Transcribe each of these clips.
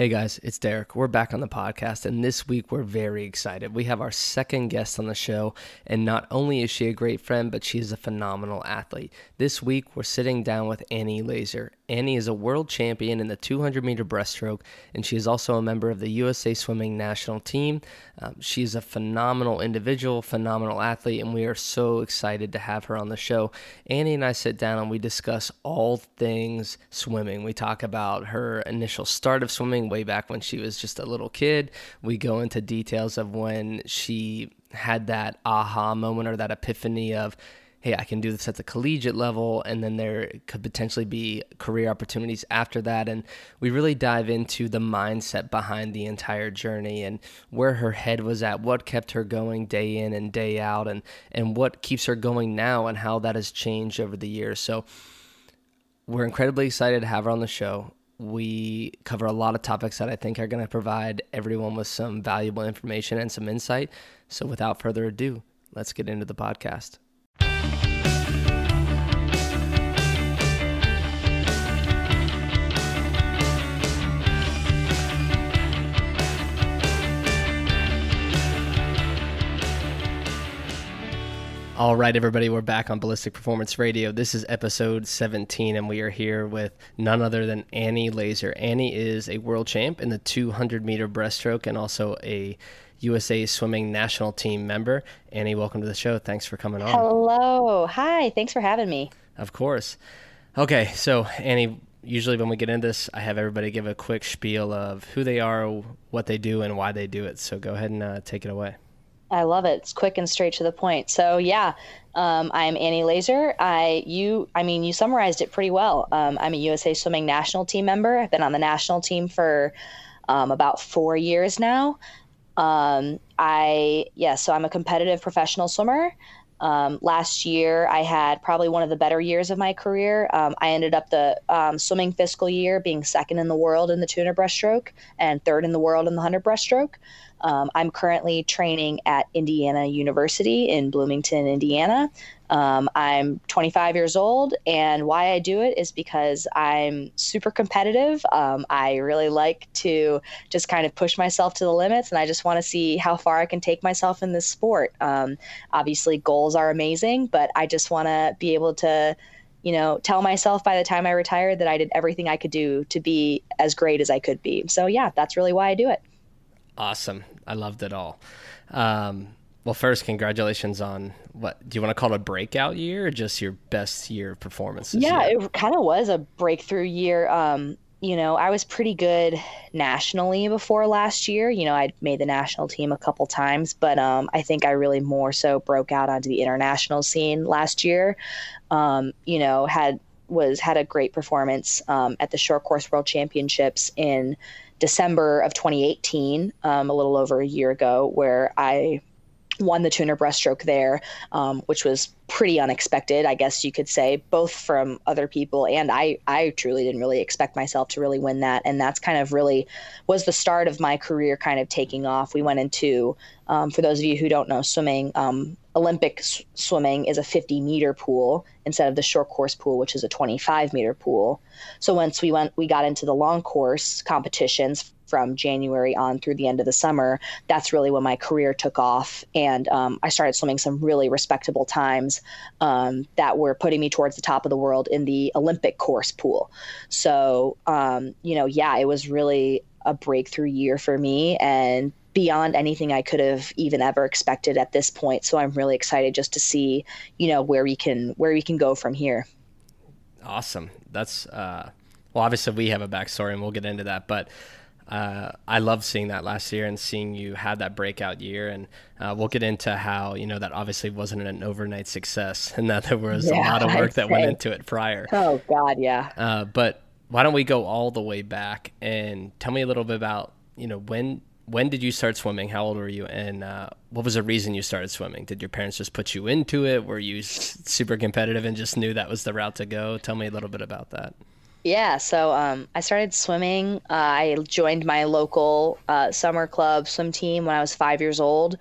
Hey guys, it's Derek. We're back on the podcast, and this week we're very excited. We have our second guest on the show, and not only is she a great friend, but she is a phenomenal athlete. This week we're sitting down with Annie Lazor. Annie is a world champion in the 200-meter breaststroke, and she is also a member of the USA Swimming national team. She is a phenomenal individual, phenomenal athlete, and we are so excited to have her on the show. Annie and I sit down and we discuss all things swimming. We talk about her initial start of swimming, way back when she was just a little kid. We go into details of when she had that aha moment or that epiphany of, hey, I can do this at the collegiate level, and then there could potentially be career opportunities after that. And we really dive into the mindset behind the entire journey and where her head was at, what kept her going day in and day out, and what keeps her going now and how that has changed over the years. So we're incredibly excited to have her on the show. We cover a lot of topics that I think are going to provide everyone with some valuable information and some insight. So without further ado, let's get into the podcast. All right, everybody, we're back on Ballistic Performance Radio. This is episode 17, and we are here with none other than Annie Lazor. Annie is a world champ in the 200-meter breaststroke and also a USA Swimming national team member. Annie, welcome to the show. Thanks for coming on. Hello. Hi. Thanks for having me. Of course. Okay, so Annie, usually when we get into this, I have everybody give a quick spiel of who they are, what they do, and why they do it. So go ahead and take it away. I love it. It's quick and straight to the point. So yeah, I'm Annie Lazor. You summarized it pretty well. I'm a USA Swimming national team member. I've been on the national team for about 4 years now. So I'm a competitive professional swimmer. Last year, I had probably one of the better years of my career. I ended up the swimming fiscal year being second in the world in the 200 breaststroke and third in the world in the 100 breaststroke. I'm currently training at Indiana University in Bloomington, Indiana. I'm 25 years old, and why I do it is because I'm super competitive. I really like to just kind of push myself to the limits, and I just want to see how far I can take myself in this sport. Obviously, goals are amazing, but I just want to be able to, tell myself by the time I retire that I did everything I could do to be as great as I could be. So yeah, that's really why I do it. Awesome. I loved it all. Well, first, congratulations on what do you want to call it, a breakout year or just your best year of performances? Yeah, it kind of was a breakthrough year. I was pretty good nationally before last year. I'd made the national team a couple times, but I think I really more so broke out onto the international scene last year. Had a great performance at the Short Course World Championships in December of 2018, a little over a year ago, where I won the 200 breaststroke there, which was pretty unexpected, I guess you could say, both from other people. And I truly didn't really expect myself to really win that. And that's kind of really was the start of my career kind of taking off. We went into, for those of you who don't know, swimming, Olympic swimming is a 50-meter pool instead of the short course pool, which is a 25-meter pool. So once we got into the long course competitions from January on through the end of the summer, that's really when my career took off. And I started swimming some really respectable times that were putting me towards the top of the world in the Olympic course pool. So, it was really a breakthrough year for me and beyond anything I could have even ever expected at this point. So I'm really excited just to see, where we can go from here. Awesome. That's, well, obviously we have a backstory and we'll get into that, but I love seeing that last year and seeing you had that breakout year. And we'll get into how, that obviously wasn't an overnight success and that there was a lot of work that went into it prior. Oh God. Yeah. But why don't we go all the way back and tell me a little bit about, when did you start swimming? How old were you? And what was the reason you started swimming? Did your parents just put you into it? Were you super competitive and just knew that was the route to go? Tell me a little bit about that. Yeah, so I started swimming. I joined my local summer club swim team when I was 5 years old.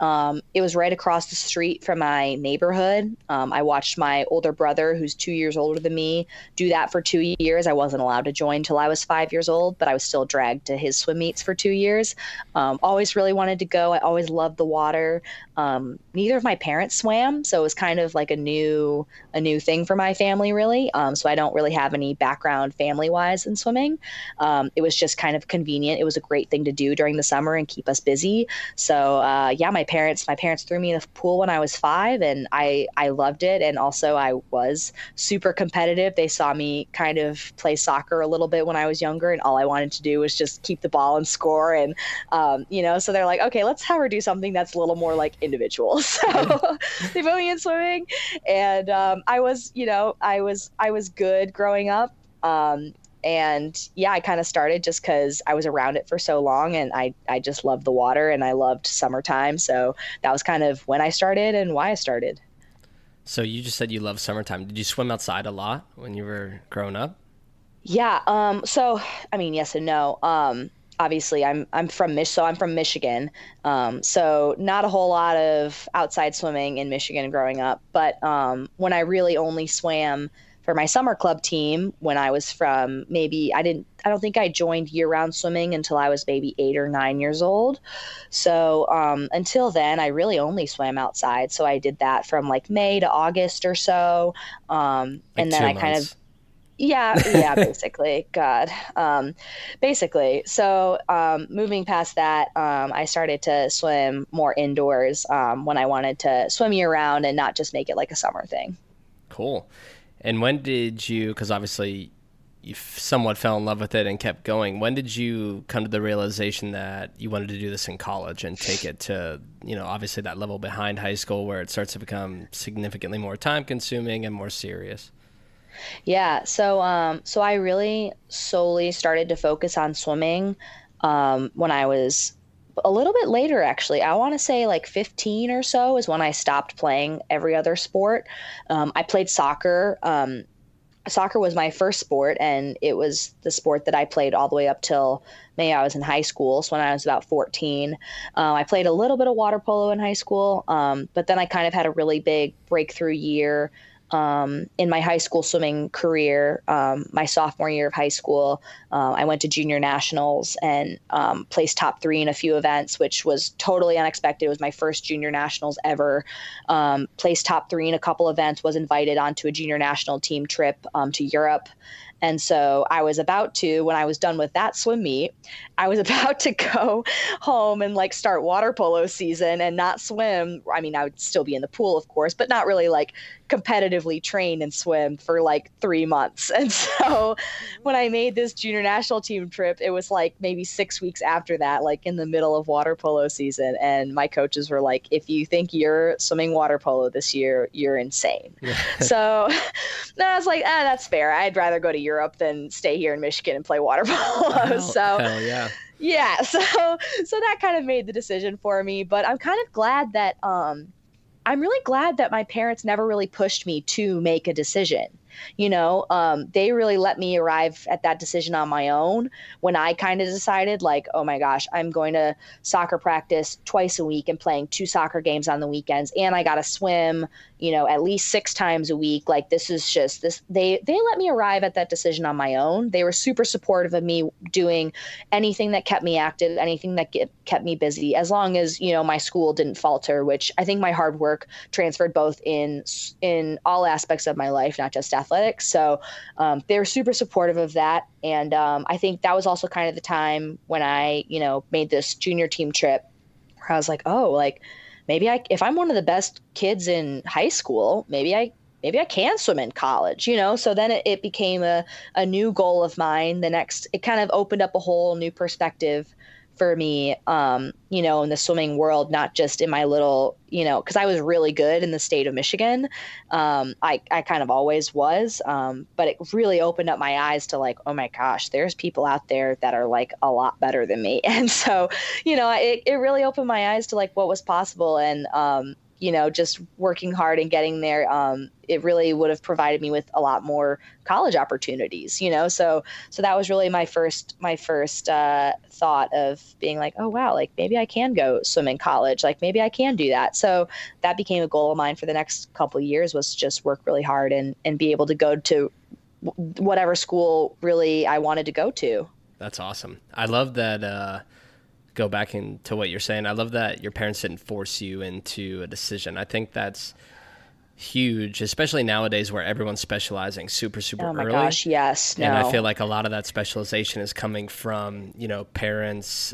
It was right across the street from my neighborhood. I watched my older brother, who's 2 years older than me, do that for 2 years. I wasn't allowed to join till I was 5 years old, but I was still dragged to his swim meets for 2 years. Always really wanted to go. I always loved the water. Neither of my parents swam, so it was kind of like a new thing for my family, really. So I don't really have any background family-wise in swimming. It was just kind of convenient. It was a great thing to do during the summer and keep us busy. So my parents threw me in the pool when I was five, and I loved it. And also I was super competitive. They saw me kind of play soccer a little bit when I was younger, and all I wanted to do was just keep the ball and score. And, so they're like, okay, let's have her do something that's a little more like individual. So they put me in swimming, and I was good growing up. And yeah, I kind of started just because I was around it for so long, and I just loved the water and I loved summertime. So that was kind of when I started and why I started. So you just said you love summertime. Did you swim outside a lot when you were growing up? Yeah. So, I mean, yes and no. Obviously I'm from Michigan. So not a whole lot of outside swimming in Michigan growing up, but when I really only swam for my summer club team when I was from I don't think I joined year-round swimming until I was maybe 8 or 9 years old. So until then, I really only swam outside. So I did that from like May to August or so. And then I kind of, yeah, basically, God, basically. So moving past that, I started to swim more indoors when I wanted to swim year-round and not just make it like a summer thing. Cool. And when did you, because obviously you somewhat fell in love with it and kept going, when did you come to the realization that you wanted to do this in college and take it to, obviously that level behind high school where it starts to become significantly more time consuming and more serious? Yeah. So I really solely started to focus on swimming when I was a little bit later, actually. I want to say like 15 or so is when I stopped playing every other sport. I played soccer. Soccer was my first sport, and it was the sport that I played all the way up till May I was in high school. So when I was about 14, I played a little bit of water polo in high school. But then I kind of had a really big breakthrough year in my high school swimming career. My sophomore year of high school, I went to junior nationals and placed top 3 in a few events, which was totally unexpected. It was my first junior nationals ever. Placed top 3 in a couple events, was invited onto a junior national team trip to Europe. And so I was when I was done with that swim meet, I was about to go home and like start water polo season and not swim. I mean, I would still be in the pool, of course, but not really like competitively train and swim for like 3 months. And so when I made this junior national team trip, it was like maybe 6 weeks after that, like in the middle of water polo season. And my coaches were like, if you think you're swimming water polo this year, you're insane. Yeah. So I was like, that's fair. I'd rather go to Europe than stay here in Michigan and play water polo. So that kind of made the decision for me. But I'm kind of glad that I'm really glad that my parents never really pushed me to make a decision. They really let me arrive at that decision on my own when I kind of decided like, oh my gosh, I'm going to soccer practice twice a week and playing 2 soccer games on the weekends. And I got to swim, at least 6 times a week. Like this is just this. They let me arrive at that decision on my own. They were super supportive of me doing anything that kept me active, anything that kept me busy, as long as, my school didn't falter, which I think my hard work transferred both in all aspects of my life, not just athletics. So they were super supportive of that. And I think that was also kind of the time when I, made this junior team trip where I was like, oh, like maybe if I'm one of the best kids in high school, maybe I can swim in college, So then it became a new goal of mine. It kind of opened up a whole new perspective for me, in the swimming world, not just in my little, because I was really good in the state of Michigan. I kind of always was, but it really opened up my eyes to like, oh my gosh, there's people out there that are like a lot better than me. And so, it really opened my eyes to like what was possible. And you know, just working hard and getting there, it really would have provided me with a lot more college opportunities, you know? So that was really my first thought of being like, oh, wow, like maybe I can go swim in college. Like maybe I can do that. So that became a goal of mine for the next couple of years, was just work really hard and be able to go to whatever school really I wanted to go to. That's awesome. I love that. Go back into what you're saying. I love that your parents didn't force you into a decision. I think that's huge, especially nowadays where everyone's specializing super early. Oh my gosh, yes. No. And I feel like a lot of that specialization is coming from, you know, parents'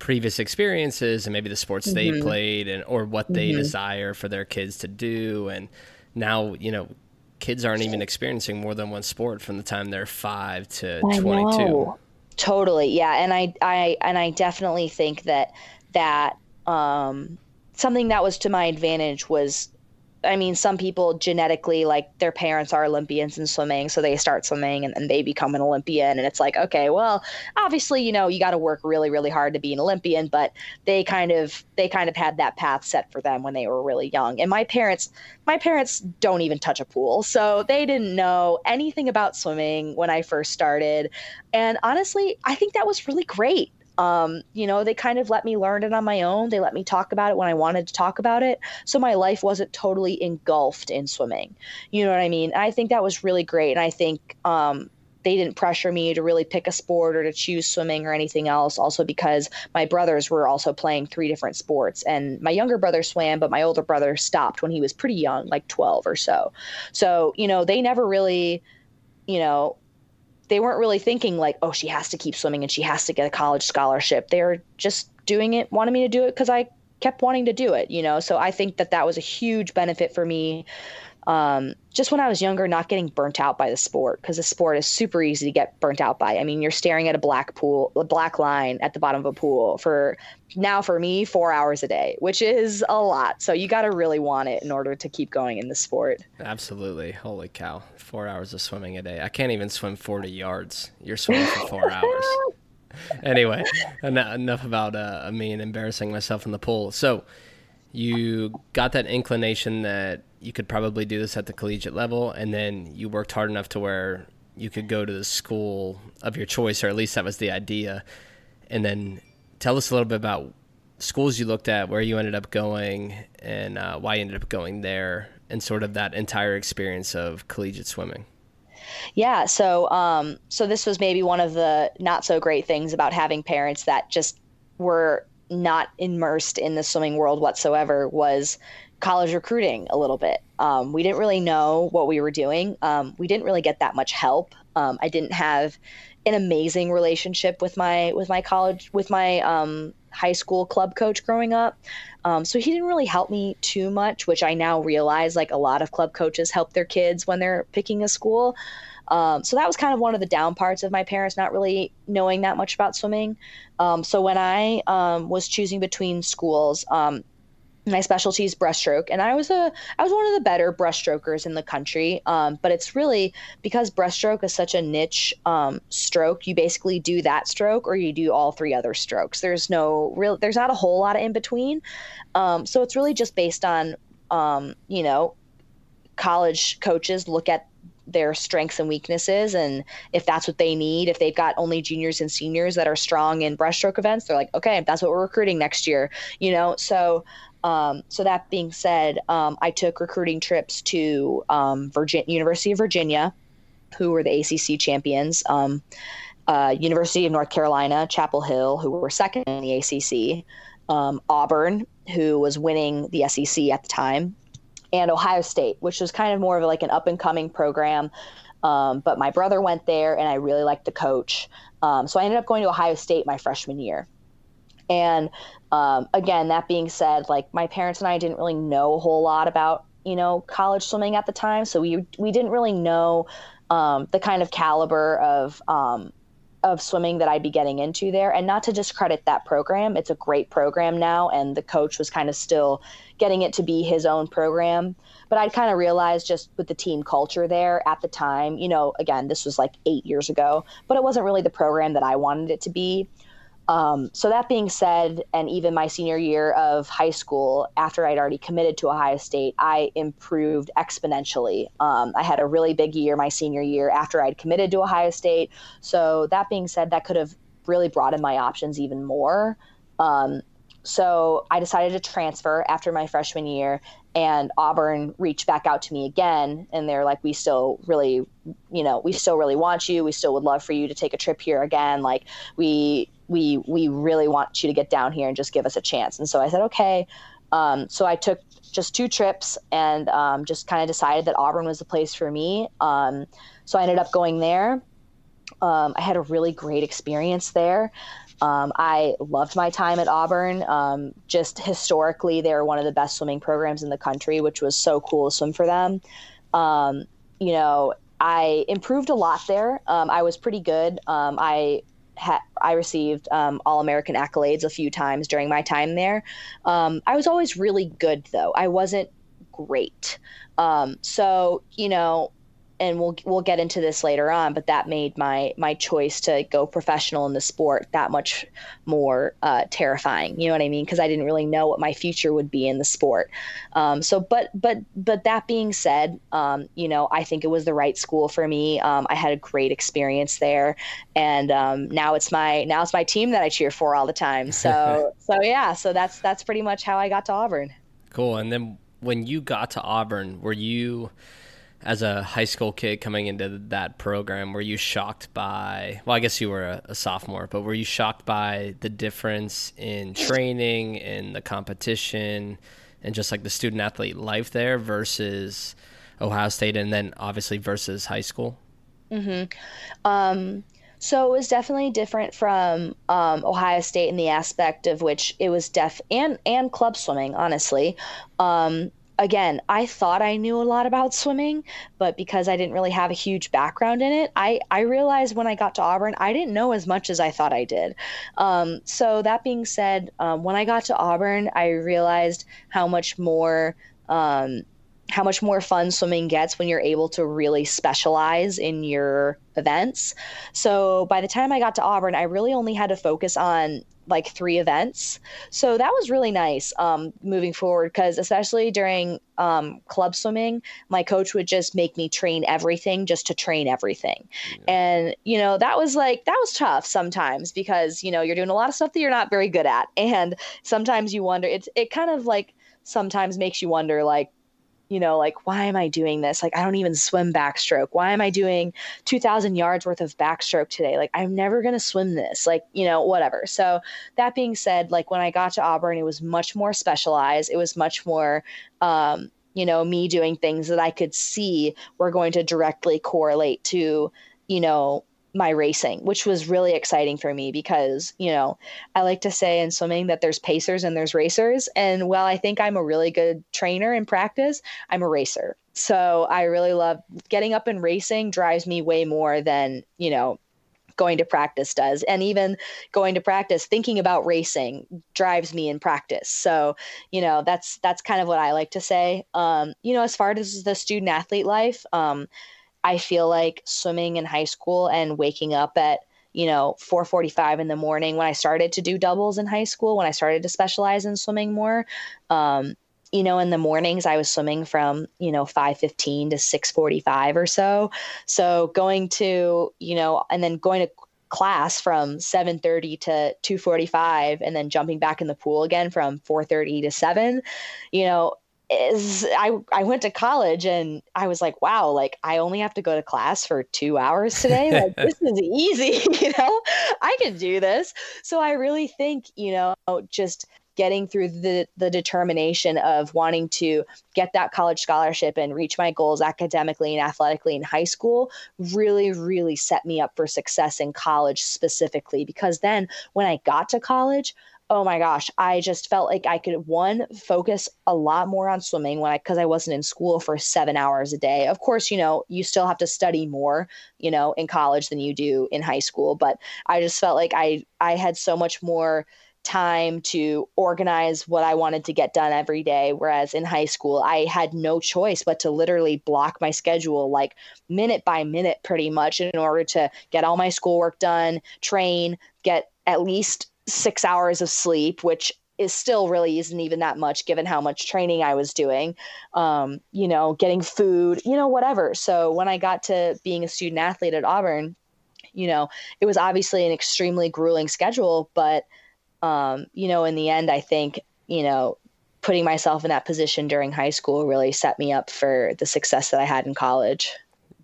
previous experiences and maybe the sports they played and or what they desire for their kids to do. And now, you know, kids aren't even experiencing more than one sport from the time they're 5 to 22. Know. Totally. Yeah. And I definitely think that something that was to my advantage was, I mean, some people genetically, like their parents are Olympians in swimming, so they start swimming and they become an Olympian. And it's like, okay, well, obviously, you know, you got to work really, really hard to be an Olympian, but they kind of had that path set for them when they were really young. And my parents don't even touch a pool, so they didn't know anything about swimming when I first started. And honestly, I think that was really great. You know, they kind of let me learn it on my own. They let me talk about it when I wanted to talk about it. So my life wasn't totally engulfed in swimming. You know what I mean? I think that was really great. And I think, they didn't pressure me to really pick a sport or to choose swimming or anything else. Also because my brothers were also playing 3 different sports, and my younger brother swam, but my older brother stopped when he was pretty young, like 12 or so. So, you know, they never really, you know, they weren't really thinking like, oh, she has to keep swimming and she has to get a college scholarship. They were just doing it, wanted me to do it because I kept wanting to do it, you know? So I think that was a huge benefit for me. Just when I was younger, not getting burnt out by the sport, because the sport is super easy to get burnt out by. I mean, you're staring at a black line at the bottom of a pool for me, 4 hours a day, which is a lot. So you got to really want it in order to keep going in the sport. Absolutely. Holy cow. 4 hours of swimming a day. I can't even swim 40 yards. You're swimming for 4 hours. Anyway, enough about me and embarrassing myself in the pool. So you got that inclination that you could probably do this at the collegiate level, and then you worked hard enough to where you could go to the school of your choice, or at least that was the idea. And then tell us a little bit about schools you looked at, where you ended up going, and why you ended up going there, and sort of that entire experience of collegiate swimming. Yeah. So this was maybe one of the not so great things about having parents that just were not immersed in the swimming world whatsoever, was college recruiting a little bit. We didn't really know what we were doing. We didn't really get that much help. I didn't have an amazing relationship with my high school club coach growing up. So he didn't really help me too much, which I now realize, like, a lot of club coaches help their kids when they're picking a school. So that was kind of one of the down parts of my parents not really knowing that much about swimming. So when I was choosing between schools, my specialty is breaststroke, and I was one of the better breaststrokers in the country. But it's really because breaststroke is such a niche stroke. You basically do that stroke, or you do all 3 other strokes. There's not a whole lot of in between. So it's really just based on you know, college coaches look at their strengths and weaknesses, and if that's what they need, if they've got only juniors and seniors that are strong in breaststroke events, they're like, okay, that's what we're recruiting next year, you know? So that being said, I took recruiting trips to University of Virginia, who were the ACC champions, University of North Carolina, Chapel Hill, who were second in the ACC, Auburn, who was winning the SEC at the time, and Ohio State, which was kind of more of like an up-and-coming program. But my brother went there, and I really liked the coach. So I ended up going to Ohio State my freshman year. And again, that being said, like, my parents and I didn't really know a whole lot about, you know, college swimming at the time. So we didn't really know the kind of caliber of swimming that I'd be getting into there. And not to discredit that program, it's a great program now, and the coach was kind of still getting it to be his own program. But I'd kind of realized, just with the team culture there at the time, you know, again, this was like 8 years ago, but it wasn't really the program that I wanted it to be. So that being said, and even my senior year of high school, after I'd already committed to Ohio State, I improved exponentially. I had a really big year my senior year after I'd committed to Ohio State. So that being said, that could have really broadened my options even more. So I decided to transfer after my freshman year, and Auburn reached back out to me again. And they're like, we still really want you. We still would love for you to take a trip here again. Like we really want you to get down here and just give us a chance. And so I said, okay. So I took just 2 trips and just kind of decided that Auburn was the place for me. So I ended up going there. I had a really great experience there. I loved my time at Auburn. Just historically, they were one of the best swimming programs in the country, which was so cool to swim for them. I improved a lot there. I was pretty good. I received All-American accolades a few times during my time there. I was always really good, though. I wasn't great. And we'll get into this later on, but that made my choice to go professional in the sport that much more terrifying. You know what I mean? Because I didn't really know what my future would be in the sport. But that being said, I think it was the right school for me. I had a great experience there, and now it's my team that I cheer for all the time. So that's pretty much how I got to Auburn. Cool. And then when you got to Auburn, were you, as a high school kid coming into that program, were you shocked by, well, I guess you were a sophomore, but were you shocked by the difference in training and the competition and just like the student athlete life there versus Ohio State and then obviously versus high school? Mm-hmm. So it was definitely different from Ohio State in the aspect of which it was and club swimming, honestly. Again, I thought I knew a lot about swimming, but because I didn't really have a huge background in it, I realized when I got to Auburn, I didn't know as much as I thought I did. So that being said, when I got to Auburn, I realized how much more fun swimming gets when you're able to really specialize in your events. So by the time I got to Auburn, I really only had to focus on like 3 events. So that was really nice moving forward, because especially during club swimming, my coach would just make me train everything just to train everything. Yeah. And, that was tough sometimes because, you're doing a lot of stuff that you're not very good at. And sometimes you wonder, it kind of like sometimes makes you wonder like, why am I doing this? Like, I don't even swim backstroke. Why am I doing 2,000 yards worth of backstroke today? Like, I'm never going to swim this, like, whatever. So that being said, like when I got to Auburn, it was much more specialized. It was much more, me doing things that I could see were going to directly correlate to, my racing, which was really exciting for me because, I like to say in swimming that there's pacers and there's racers. And while I think I'm a really good trainer in practice, I'm a racer. So I really love getting up and racing drives me way more than, going to practice does. And even going to practice, thinking about racing drives me in practice. So, that's kind of what I like to say. As far as the student athlete life, I feel like swimming in high school and waking up at, 4:45 in the morning when I started to do doubles in high school, when I started to specialize in swimming more, in the mornings I was swimming from, 5:15 to 6:45 or so. So going to, and then going to class from 7:30 to 2:45 and then jumping back in the pool again from 4:30 to 7, I went to college and I was like, wow, like I only have to go to class for 2 hours today. Like this is easy, I can do this. So I really think, just getting through the determination of wanting to get that college scholarship and reach my goals academically and athletically in high school really, really set me up for success in college specifically, because then when I got to college, oh my gosh, I just felt like I could, one, focus a lot more on swimming because I wasn't in school for 7 hours a day. Of course, you still have to study more, in college than you do in high school. But I just felt like I had so much more time to organize what I wanted to get done every day. Whereas in high school, I had no choice but to literally block my schedule, like minute by minute, pretty much in order to get all my schoolwork done, train, get at least 6 hours of sleep, which is still really isn't even that much given how much training I was doing, you know, getting food, you know, whatever. So when I got to being a student athlete at Auburn, you know, it was obviously an extremely grueling schedule, but, you know, in the end, I think, you know, putting myself in that position during high school really set me up for the success that I had in college.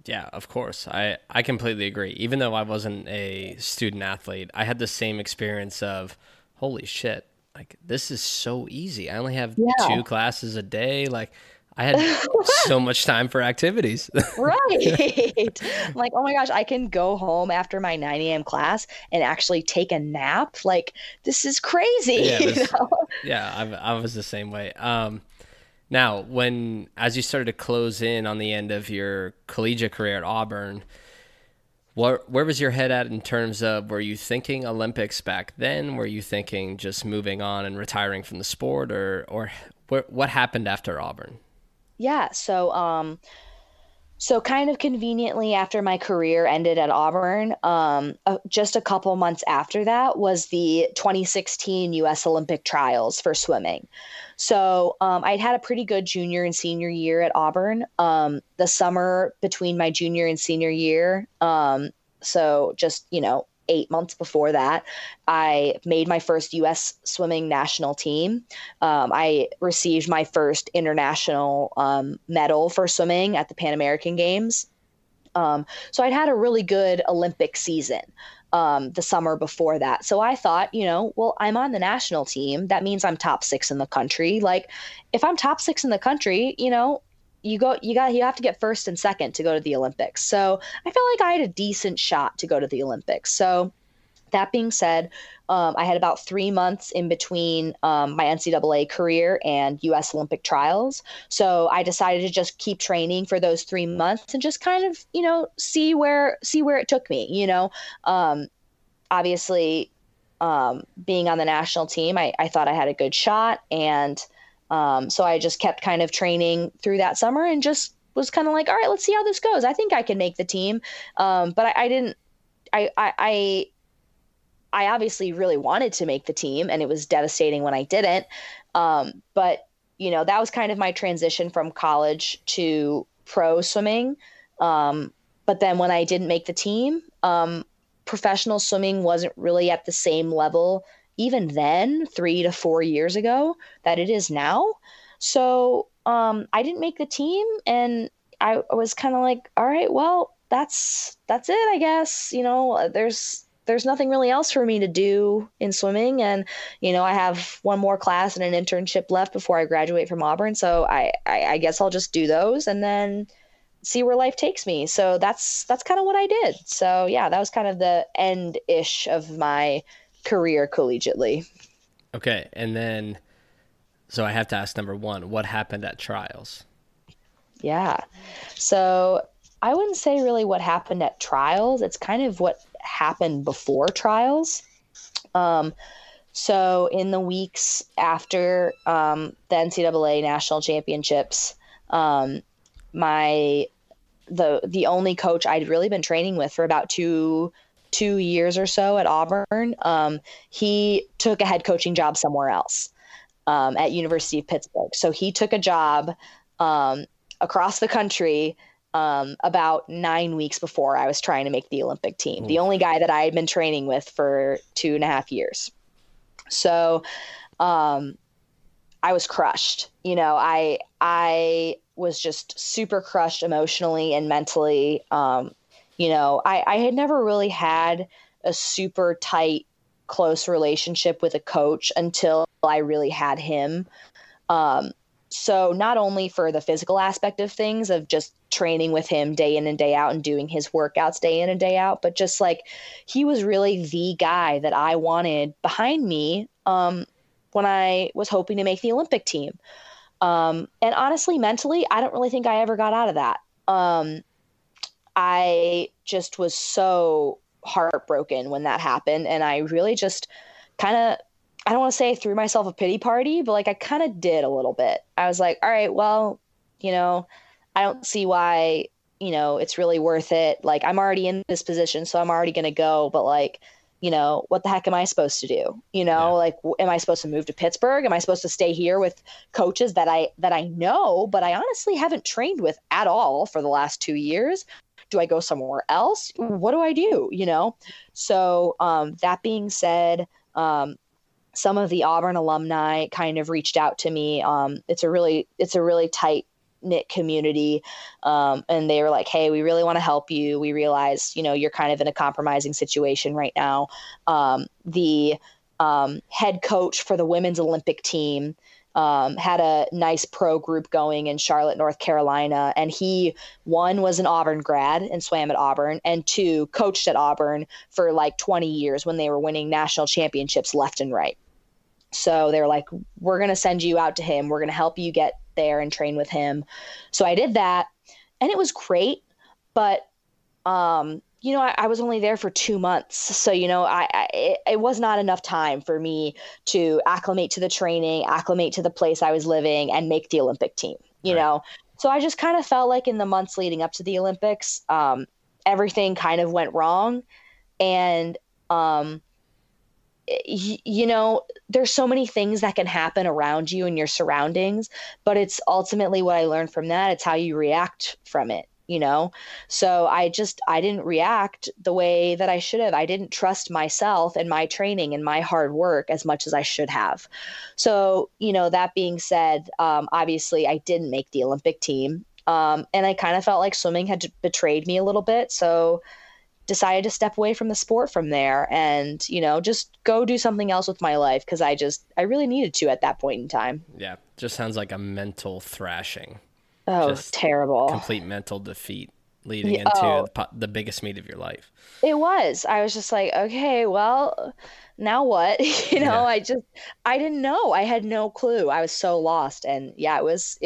Yeah, of course. I completely agree. Even though I wasn't a student athlete, I had the same experience of, holy shit, like this is so easy. I only have two classes a day. Like I had so much time for activities. Right. I'm like, oh my gosh, I can go home after my 9 a.m. class and actually take a nap. Like this is crazy. Yeah, I was the same way. Now, as you started to close in on the end of your collegiate career at Auburn, where was your head at in terms of, were you thinking Olympics back then? Were you thinking just moving on and retiring from the sport, or what happened after Auburn? Yeah, so kind of conveniently after my career ended at Auburn, just a couple months after that was the 2016 U.S. Olympic trials for swimming. So I'd had a pretty good junior and senior year at Auburn, the summer between my junior and senior year. So just, you know, 8 months before that, I made my first U.S. swimming national team. I received my first international medal for swimming at the Pan American Games. So I'd had a really good Olympic season the summer before that. So I thought, you know, well, I'm on the national team. That means I'm top six in the country. Like if I'm top six in the country, you know, you have to get first and second to go to the Olympics. So I felt like I had a decent shot to go to the Olympics. So that being said, I had about 3 months in between my NCAA career and U.S. Olympic trials. So I decided to just keep training for those 3 months and just kind of, you know, see where it took me, you know. Obviously, being on the national team, I thought I had a good shot, and so I just kept kind of training through that summer and just was kind of like, all right, let's see how this goes. I think I can make the team. But I obviously really wanted to make the team, and it was devastating when I didn't. But you know, that was kind of my transition from college to pro swimming. But then when I didn't make the team, professional swimming wasn't really at the same level even then, 3 to 4 years ago, that it is now. So I didn't make the team, and I was kind of like, all right, well, that's it, I guess. You know, there's nothing really else for me to do in swimming. And, you know, I have one more class and an internship left before I graduate from Auburn. So I guess I'll just do those and then see where life takes me. So that's kind of what I did. So yeah, that was kind of the end ish of my career collegiately. Okay. And then, so I have to ask, number one, what happened at trials? Yeah. So I wouldn't say really what happened at trials. It's kind of what happened before trials. So in the weeks after the NCAA national championships, the only coach I'd really been training with for about two years or so at Auburn, he took a head coaching job somewhere else at University of Pittsburgh. So he took a job across the country about 9 weeks before I was trying to make the Olympic team. The only guy that I had been training with for 2.5 years. So I was crushed. You know, I was just super crushed emotionally and mentally. You know, I had never really had a super tight, close relationship with a coach until I really had him. So not only for the physical aspect of things, of just training with him day in and day out and doing his workouts day in and day out, but just like he was really the guy that I wanted behind me when I was hoping to make the Olympic team. And honestly, mentally, I don't really think I ever got out of that. I just was so heartbroken when that happened. And I really just kind of, I don't want to say I threw myself a pity party, but like I kind of did a little bit. I was like, all right, well, you know, I don't see why, you know, it's really worth it. Like I'm already in this position, so I'm already going to go. But like, you know, what the heck am I supposed to do? You know, like, am I supposed to move to Pittsburgh? Am I supposed to stay here with coaches that I know, but I honestly haven't trained with at all for the last 2 years? Do I go somewhere else? What do I do? You know? So, that being said, some of the Auburn alumni kind of reached out to me. It's a really tight knit community. And they were like, hey, we really want to help you. We realize, you know, you're kind of in a compromising situation right now. The head coach for the women's Olympic team had a nice pro group going in Charlotte, North Carolina. And he, one, was an Auburn grad and swam at Auburn, and two, coached at Auburn for like 20 years when they were winning national championships left and right. So they're like, we're going to send you out to him. We're going to help you get there and train with him. So I did that, and it was great. But, you know, I was only there for 2 months. So, you know, it was not enough time for me to acclimate to the training, acclimate to the place I was living, and make the Olympic team, you know? So I just kind of felt like in the months leading up to the Olympics, everything kind of went wrong. And, you know, there's so many things that can happen around you and your surroundings, but it's ultimately what I learned from that. It's how you react from it, you know? So I didn't react the way that I should have. I didn't trust myself and my training and my hard work as much as I should have. So, you know, that being said, obviously I didn't make the Olympic team. And I kind of felt like swimming had betrayed me a little bit. So decided to step away from the sport from there and, you know, just go do something else with my life. Cause I really needed to at that point in time. Yeah. Just sounds like a mental thrashing. Oh, just terrible. Complete mental defeat leading into the biggest meet of your life. It was. I was just like, okay, well, now what? You know, I didn't know. I had no clue. I was so lost. And yeah, it was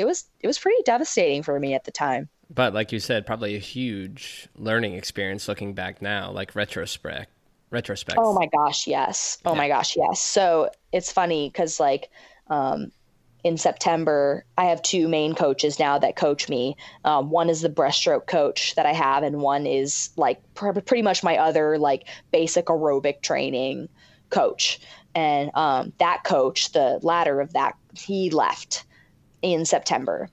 pretty devastating for me at the time. But like you said, probably a huge learning experience looking back now, like retrospect. Oh my gosh. Yes. Oh my gosh. Yes. So it's funny because like, in September, I have two main coaches now that coach me. One is the breaststroke coach that I have, and one is like pretty much my other like basic aerobic training coach. And, that coach, the latter of that, he left in September.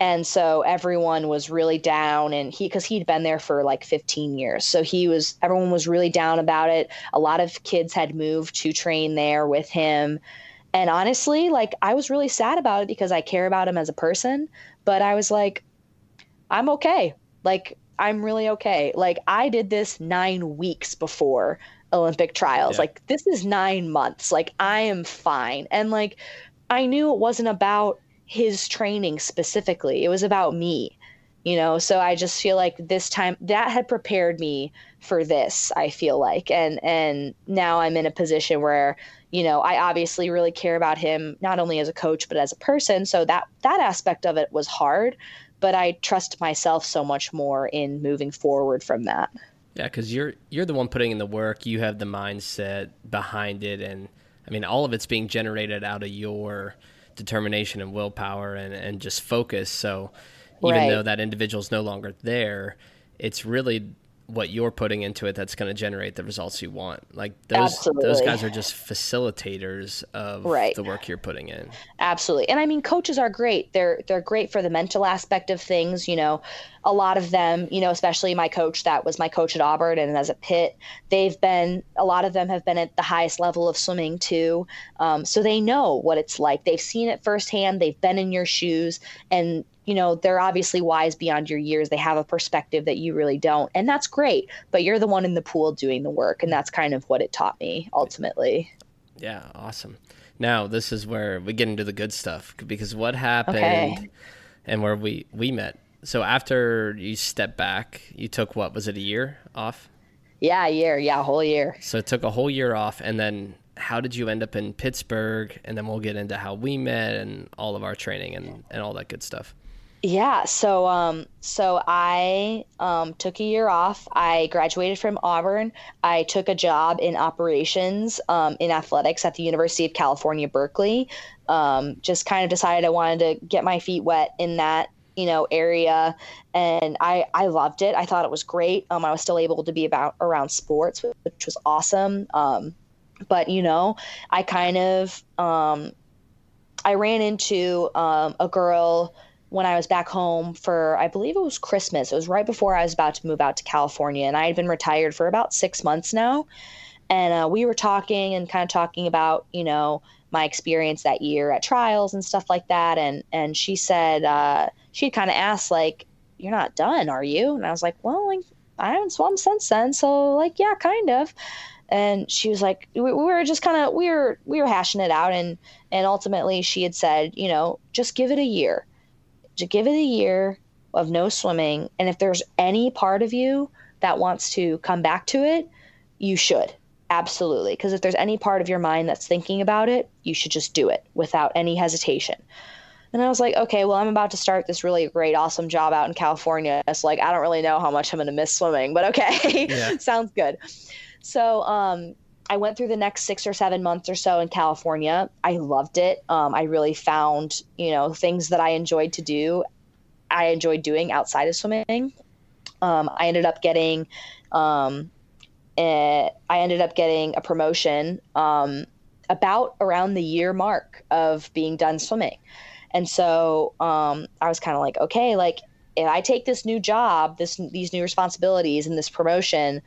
And so everyone was really down, and because he'd been there for like 15 years. So everyone was really down about it. A lot of kids had moved to train there with him. And honestly, like I was really sad about it because I care about him as a person, but I was like, I'm okay. Like I'm really okay. Like I did this 9 weeks before Olympic trials. Yeah. Like this is 9 months. Like I am fine. And like, I knew it wasn't about his training specifically. It was about me, you know? So I just feel like this time that had prepared me for this, I feel like. And now I'm in a position where, you know, I obviously really care about him, not only as a coach, but as a person. So that aspect of it was hard, but I trust myself so much more in moving forward from that. Yeah. Cause you're the one putting in the work. You have the mindset behind it. And I mean, all of it's being generated out of your determination and willpower and just focus. So even though that individual's no longer there, it's really what you're putting into it that's going to generate the results you want. Like those guys are just facilitators of the work you're putting in. Absolutely. And I mean, coaches are great. They're great for the mental aspect of things. You know, a lot of them, you know, especially my coach that was my coach at Auburn and as a Pitt, a lot of them have been at the highest level of swimming too. So they know what it's like. They've seen it firsthand. They've been in your shoes, and you know, they're obviously wise beyond your years. They have a perspective that you really don't. And that's great, but you're the one in the pool doing the work. And that's kind of what it taught me ultimately. Yeah. Awesome. Now this is where we get into the good stuff, because what happened and where we met. So after you stepped back, you took, what was it, a year off? Yeah. A year. Yeah. A whole year. So it took a whole year off. And then how did you end up in Pittsburgh? And then we'll get into how we met and all of our training and all that good stuff. Yeah. So, I, took a year off. I graduated from Auburn. I took a job in operations, in athletics at the University of California, Berkeley. Just kind of decided I wanted to get my feet wet in that you know, area. And I loved it. I thought it was great. I was still able to be around sports, which was awesome. But, you know, I kind of, I ran into a girl when I was back home for, I believe it was Christmas. It was right before I was about to move out to California, and I had been retired for about 6 months now. And we were talking and kind of talking about, you know, my experience that year at trials and stuff like that. And she said, she kind of asked, like, "You're not done, are you?" And I was like, "Well, like, I haven't swum since then. So, like, yeah, kind of." And she was like, we were hashing it out. And ultimately she had said, you know, just give it a year. Just give it a year of no swimming. And if there's any part of you that wants to come back to it, you should. Absolutely. Because if there's any part of your mind that's thinking about it, you should just do it without any hesitation. And I was like, okay, well, I'm about to start this really great, awesome job out in California. It's like, I don't really know how much I'm going to miss swimming, but okay, yeah. Sounds good. So I went through the next 6 or 7 months or so in California. I loved it. I really found, you know, things that I enjoyed to do. I enjoyed doing outside of swimming. I ended up getting, a promotion about around the year mark of being done swimming. And so I was kind of like, okay, like if I take this new job, these new responsibilities and this promotion,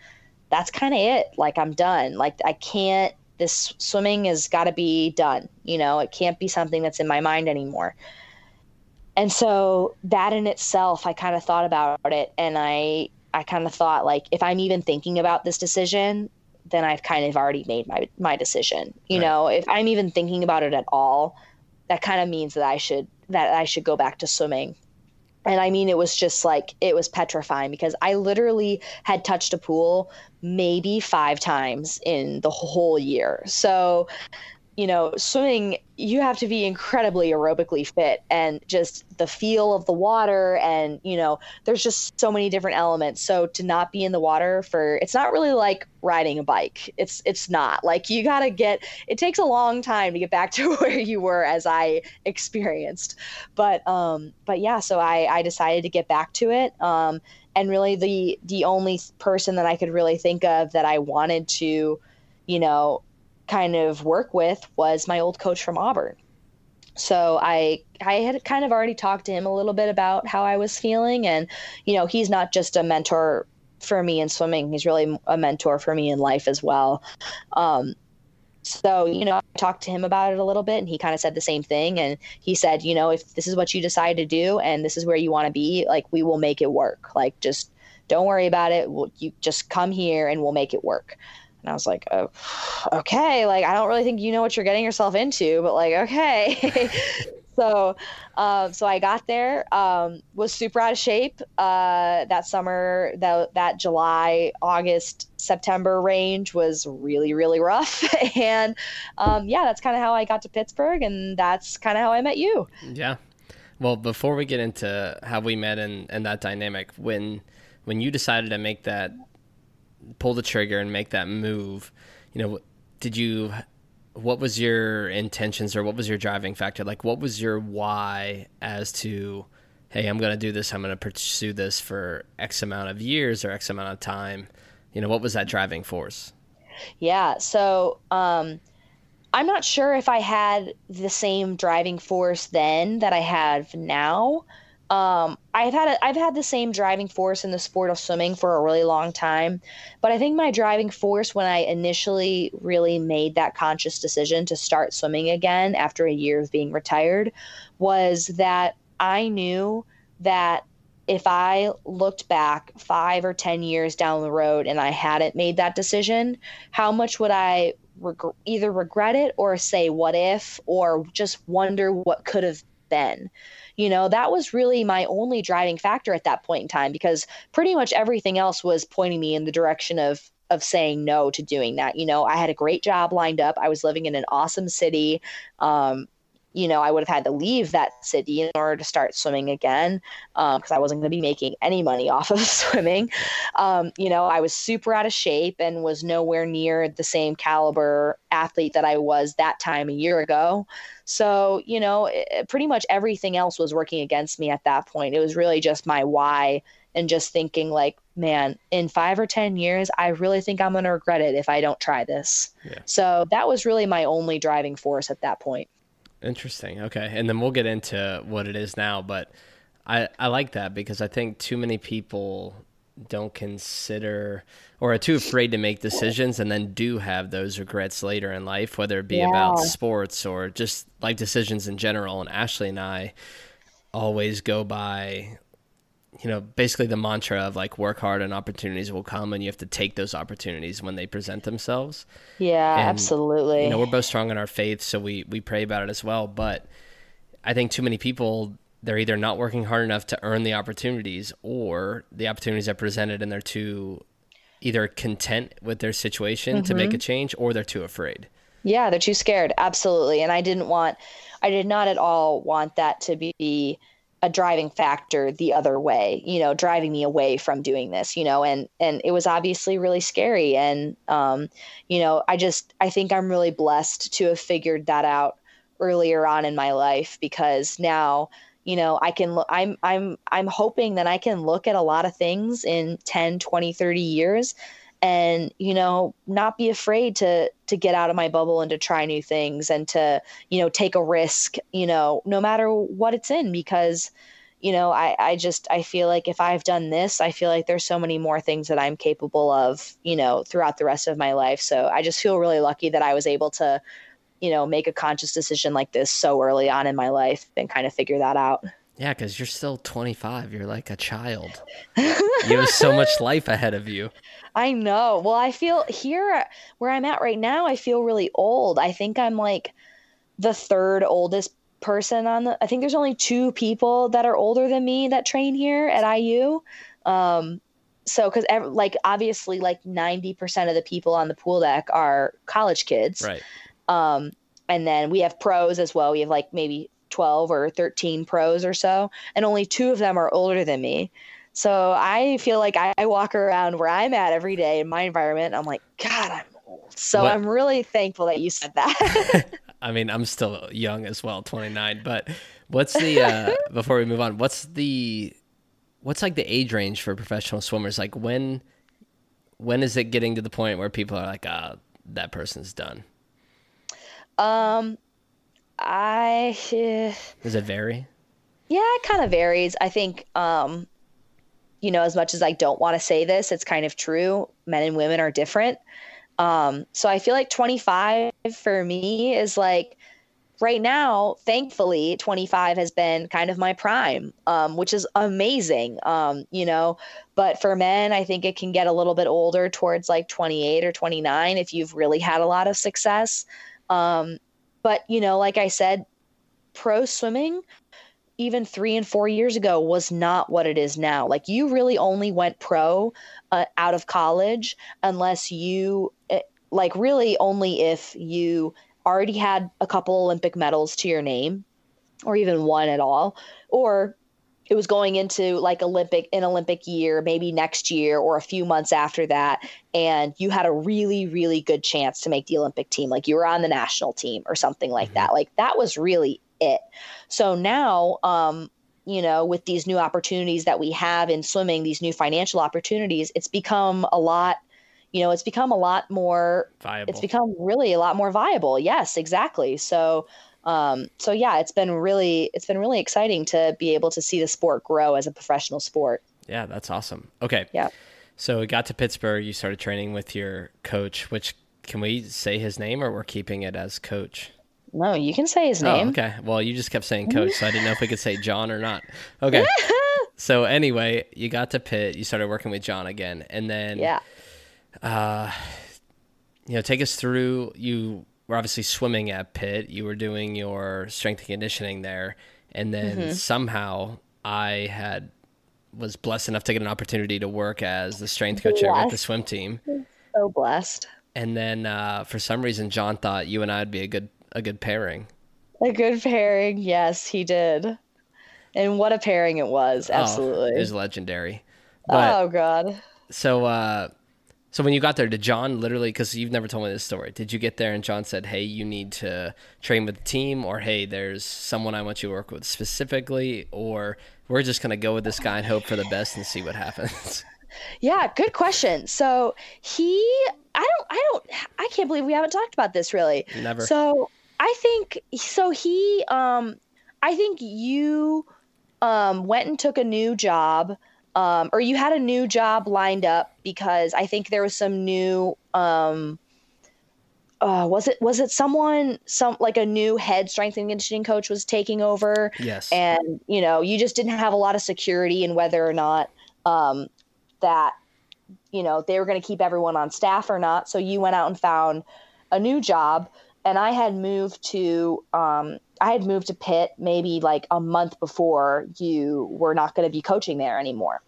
that's kind of it. Like I'm done. Like I can't, this swimming has got to be done. You know, it can't be something that's in my mind anymore. And so that in itself, I kind of thought about it, and I kind of thought, like, if I'm even thinking about this decision, then I've kind of already made my decision. You right. know, if I'm even thinking about it at all, that kind of means that I should go back to swimming. And I mean, it was just like, it was petrifying, because I literally had touched a pool maybe 5 times in the whole year. So, you know, swimming, you have to be incredibly aerobically fit, and just the feel of the water. And, you know, there's just so many different elements. So to not be in the water for, it's not really like riding a bike. It's not like, you got to it takes a long time to get back to where you were, as I experienced. But yeah, so I decided to get back to it. And really the only person that I could really think of that I wanted to, you know, kind of work with was my old coach from Auburn. So I had kind of already talked to him a little bit about how I was feeling. And, you know, he's not just a mentor for me in swimming. He's really a mentor for me in life as well. So, you know, I talked to him about it a little bit, and he kind of said the same thing. And he said, you know, if this is what you decide to do and this is where you want to be, like, we will make it work. Like, just don't worry about it. You just come here and we'll make it work. And I was like, oh, okay, like, I don't really think you know what you're getting yourself into, but like, okay. So I got there, was super out of shape that summer. That July, August, September range was really, really rough. And yeah, that's kind of how I got to Pittsburgh, and that's kind of how I met you. Yeah. Well, before we get into how we met and that dynamic, when you decided to make that, pull the trigger and make that move, you know, what was your intentions, or what was your driving factor? Like, what was your why as to, hey, I'm going to do this, I'm going to pursue this for X amount of years or X amount of time? You know, what was that driving force? Yeah. So, I'm not sure if I had the same driving force then that I have now. I've had the same driving force in the sport of swimming for a really long time, but I think my driving force when I initially really made that conscious decision to start swimming again after a year of being retired was that I knew that if I looked back 5 or 10 years down the road and I hadn't made that decision, how much would I either regret it or say what if, or just wonder what could have been. You know, that was really my only driving factor at that point in time, because pretty much everything else was pointing me in the direction of saying no to doing that. You know, I had a great job lined up. I was living in an awesome city. you know, I would have had to leave that city in order to start swimming again, because I wasn't going to be making any money off of swimming. You know, I was super out of shape and was nowhere near the same caliber athlete that I was that time a year ago. So, you know, pretty much everything else was working against me at that point. It was really just my why and just thinking like, man, in 5 or 10 years, I really think I'm going to regret it if I don't try this. Yeah. So that was really my only driving force at that point. Interesting. Okay. And then we'll get into what it is now, but I like that because I think too many people don't consider or are too afraid to make decisions and then do have those regrets later in life, whether it be about sports or just life decisions in general. And Ashley and I always go by, you know, basically the mantra of like work hard and opportunities will come, and you have to take those opportunities when they present themselves. Yeah, and, absolutely. You know, we're both strong in our faith, so we pray about it as well. But I think too many people, they're either not working hard enough to earn the opportunities, or the opportunities are presented and they're too either content with their situation to make a change, or they're too afraid. Yeah, they're too scared. Absolutely. And I did not at all want that to be a driving factor the other way, you know, driving me away from doing this, you know, and it was obviously really scary. And, you know, I think I'm really blessed to have figured that out earlier on in my life, because now, you know, I can, I'm hoping that I can look at a lot of things in 10, 20, 30 years and, you know, not be afraid to get out of my bubble and to try new things and to, you know, take a risk, you know, no matter what it's in, because, you know, I feel like if I've done this, I feel like there's so many more things that I'm capable of, you know, throughout the rest of my life. So I just feel really lucky that I was able to, you know, make a conscious decision like this so early on in my life and kind of figure that out. Yeah, because you're still 25. You're like a child. You have so much life ahead of you. I know. Well, I feel here where I'm at right now, I feel really old. I think I'm like the third oldest person I think there's only 2 people that are older than me that train here at IU. So because like obviously like 90% of the people on the pool deck are college kids. Right. And then we have pros as well. We have like maybe 12 or 13 pros or so, and only 2 of them are older than me. So I feel like I walk around where I'm at every day in my environment. I'm like, God, I'm old. So what? I'm really thankful that you said that. I mean, I'm still young as well, 29, but what's the, before we move on, what's like the age range for professional swimmers? Like when is it getting to the point where people are like, that person's done? Does it vary? Yeah, it kind of varies. I think, you know, as much as I don't want to say this, it's kind of true. Men and women are different. So I feel like 25 for me is like right now, thankfully, 25 has been kind of my prime, which is amazing. You know, but for men, I think it can get a little bit older towards like 28 or 29 if you've really had a lot of success. But, you know, like I said, pro swimming, even 3 and 4 years ago, was not what it is now. Like you really only went pro out of college unless you like really only if you already had a couple Olympic medals to your name or even one at all, or it was going into like an Olympic year, maybe next year or a few months after that. And you had a really, really good chance to make the Olympic team. Like you were on the national team or something like that. Like that was really it. So now, you know, with these new opportunities that we have in swimming, these new financial opportunities, it's become a lot more viable. It's become really a lot more viable. Yes, exactly. So yeah, it's been really exciting to be able to see the sport grow as a professional sport. Yeah, that's awesome. Okay. Yeah. So we got to Pittsburgh, you started training with your coach, which can we say his name or we're keeping it as coach? No, you can say his name. Okay. Well, you just kept saying coach, so I didn't know if we could say John or not. Okay. So anyway, you got to Pitt, you started working with John again, and then, you know, take us through, you were obviously swimming at Pitt, you were doing your strength and conditioning there, and then somehow I was blessed enough to get an opportunity to work as the strength coach with the swim team. So blessed. And then for some reason John thought you and I would be a good pairing. A good pairing. Yes, he did. And what a pairing it was. Absolutely. It was legendary. But, God. So when you got there, did John literally, because you've never told me this story, did you get there and John said, hey, you need to train with the team, or hey, there's someone I want you to work with specifically, or we're just going to go with this guy and hope for the best and see what happens? Yeah, good question. So I can't believe we haven't talked about this really. Never. So I think you went and took a new job, or you had a new job lined up because I think there was some new, was it someone, like a new head strength and conditioning coach was taking over? Yes. And, you just didn't have a lot of security in whether or not that, they were going to keep everyone on staff or not. So you went out and found a new job, and I had moved to, Pitt maybe like a month before you were not going to be coaching there anymore.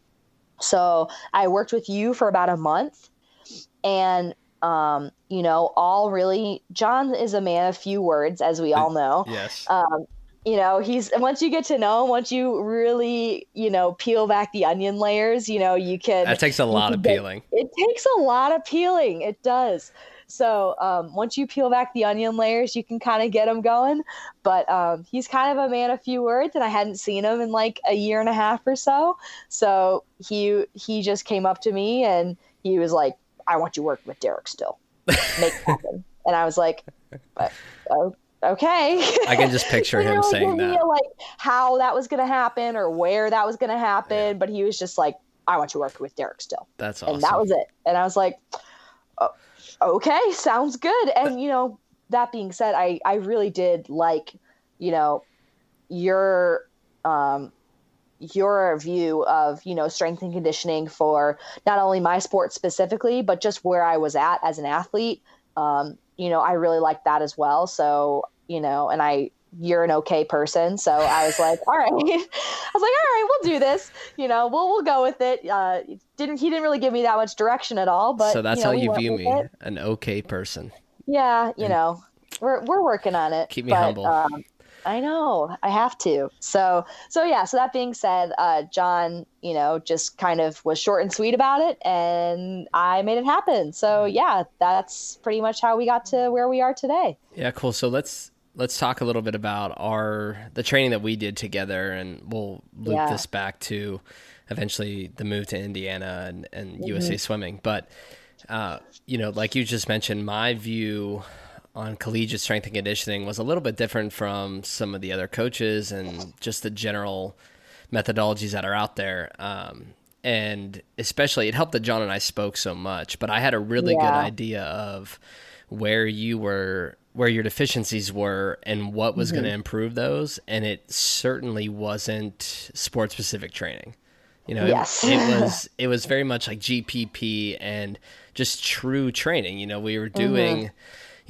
So I worked with you for about a month, and, John is a man of few words, as we all know. Yes. Once you get to know him, once you really, peel back the onion layers, that takes a lot of peeling. It takes a lot of peeling. It does. So once you peel back the onion layers, you can kind of get him going. But he's kind of a man of few words, and I hadn't seen him in like a year and a half or so. So he just came up to me and he was like, I want you working with Derek Still. Make it happen. And I was like, okay. I can just picture him saying that. How that was going to happen or where that was going to happen. Yeah. But he was just like, I want you working with Derek Still. That's awesome. And that was it. And I was like, okay, sounds good. And, that being said, I really did like, your view of, strength and conditioning for not only my sport specifically, but just where I was at as an athlete. I really liked that as well. So, and you're an okay person. So I was like, all right, we'll do this. We'll go with it. He didn't really give me that much direction at all, but so that's how you view me, an okay person. Yeah. We're working on it. Keep me humble. I know I have to. So yeah. So that being said, John, just kind of was short and sweet about it, and I made it happen. So yeah, that's pretty much how we got to where we are today. Yeah. Cool. So let's talk a little bit about the training that we did together, and we'll loop this back to eventually the move to Indiana and mm-hmm. USA Swimming. But, like you just mentioned, my view on collegiate strength and conditioning was a little bit different from some of the other coaches and just the general methodologies that are out there. And especially it helped that John and I spoke so much, but I had a really good idea of where your deficiencies were and what was going to improve those. And it certainly wasn't sport specific training. It was very much like GPP and just true training. We were doing,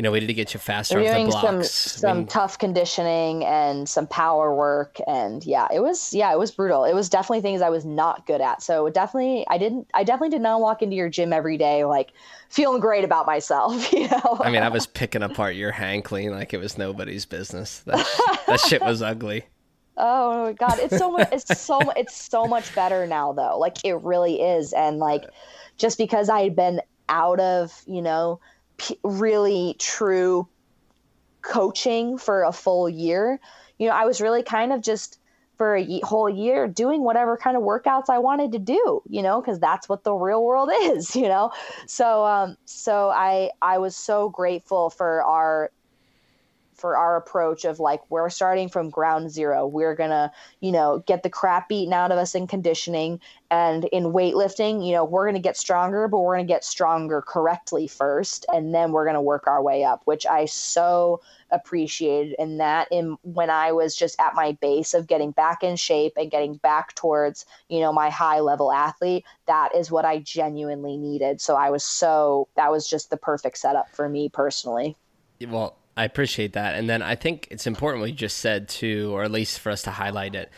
we did to get you faster off the blocks. Some tough conditioning and some power work. And it was brutal. It was definitely things I was not good at. So I definitely did not walk into your gym every day, feeling great about myself, I mean, I was picking apart your hang clean like it was nobody's business. That shit was ugly. Oh my God, it's so much better now though. It really is, and just because I had been out of really true coaching for a full year, I was really kind of just for a whole year doing whatever kind of workouts I wanted to do, cause that's what the real world is, So I was so grateful for our approach of we're starting from ground zero. We're going to, get the crap beaten out of us in conditioning, and in weightlifting, we're going to get stronger, but we're going to get stronger correctly first. And then we're going to work our way up, which I so appreciated. And when I was just at my base of getting back in shape and getting back towards, my high level athlete, that is what I genuinely needed. So that was just the perfect setup for me personally. Well, I appreciate that. And then I think it's important what you just said too, or at least for us to highlight it.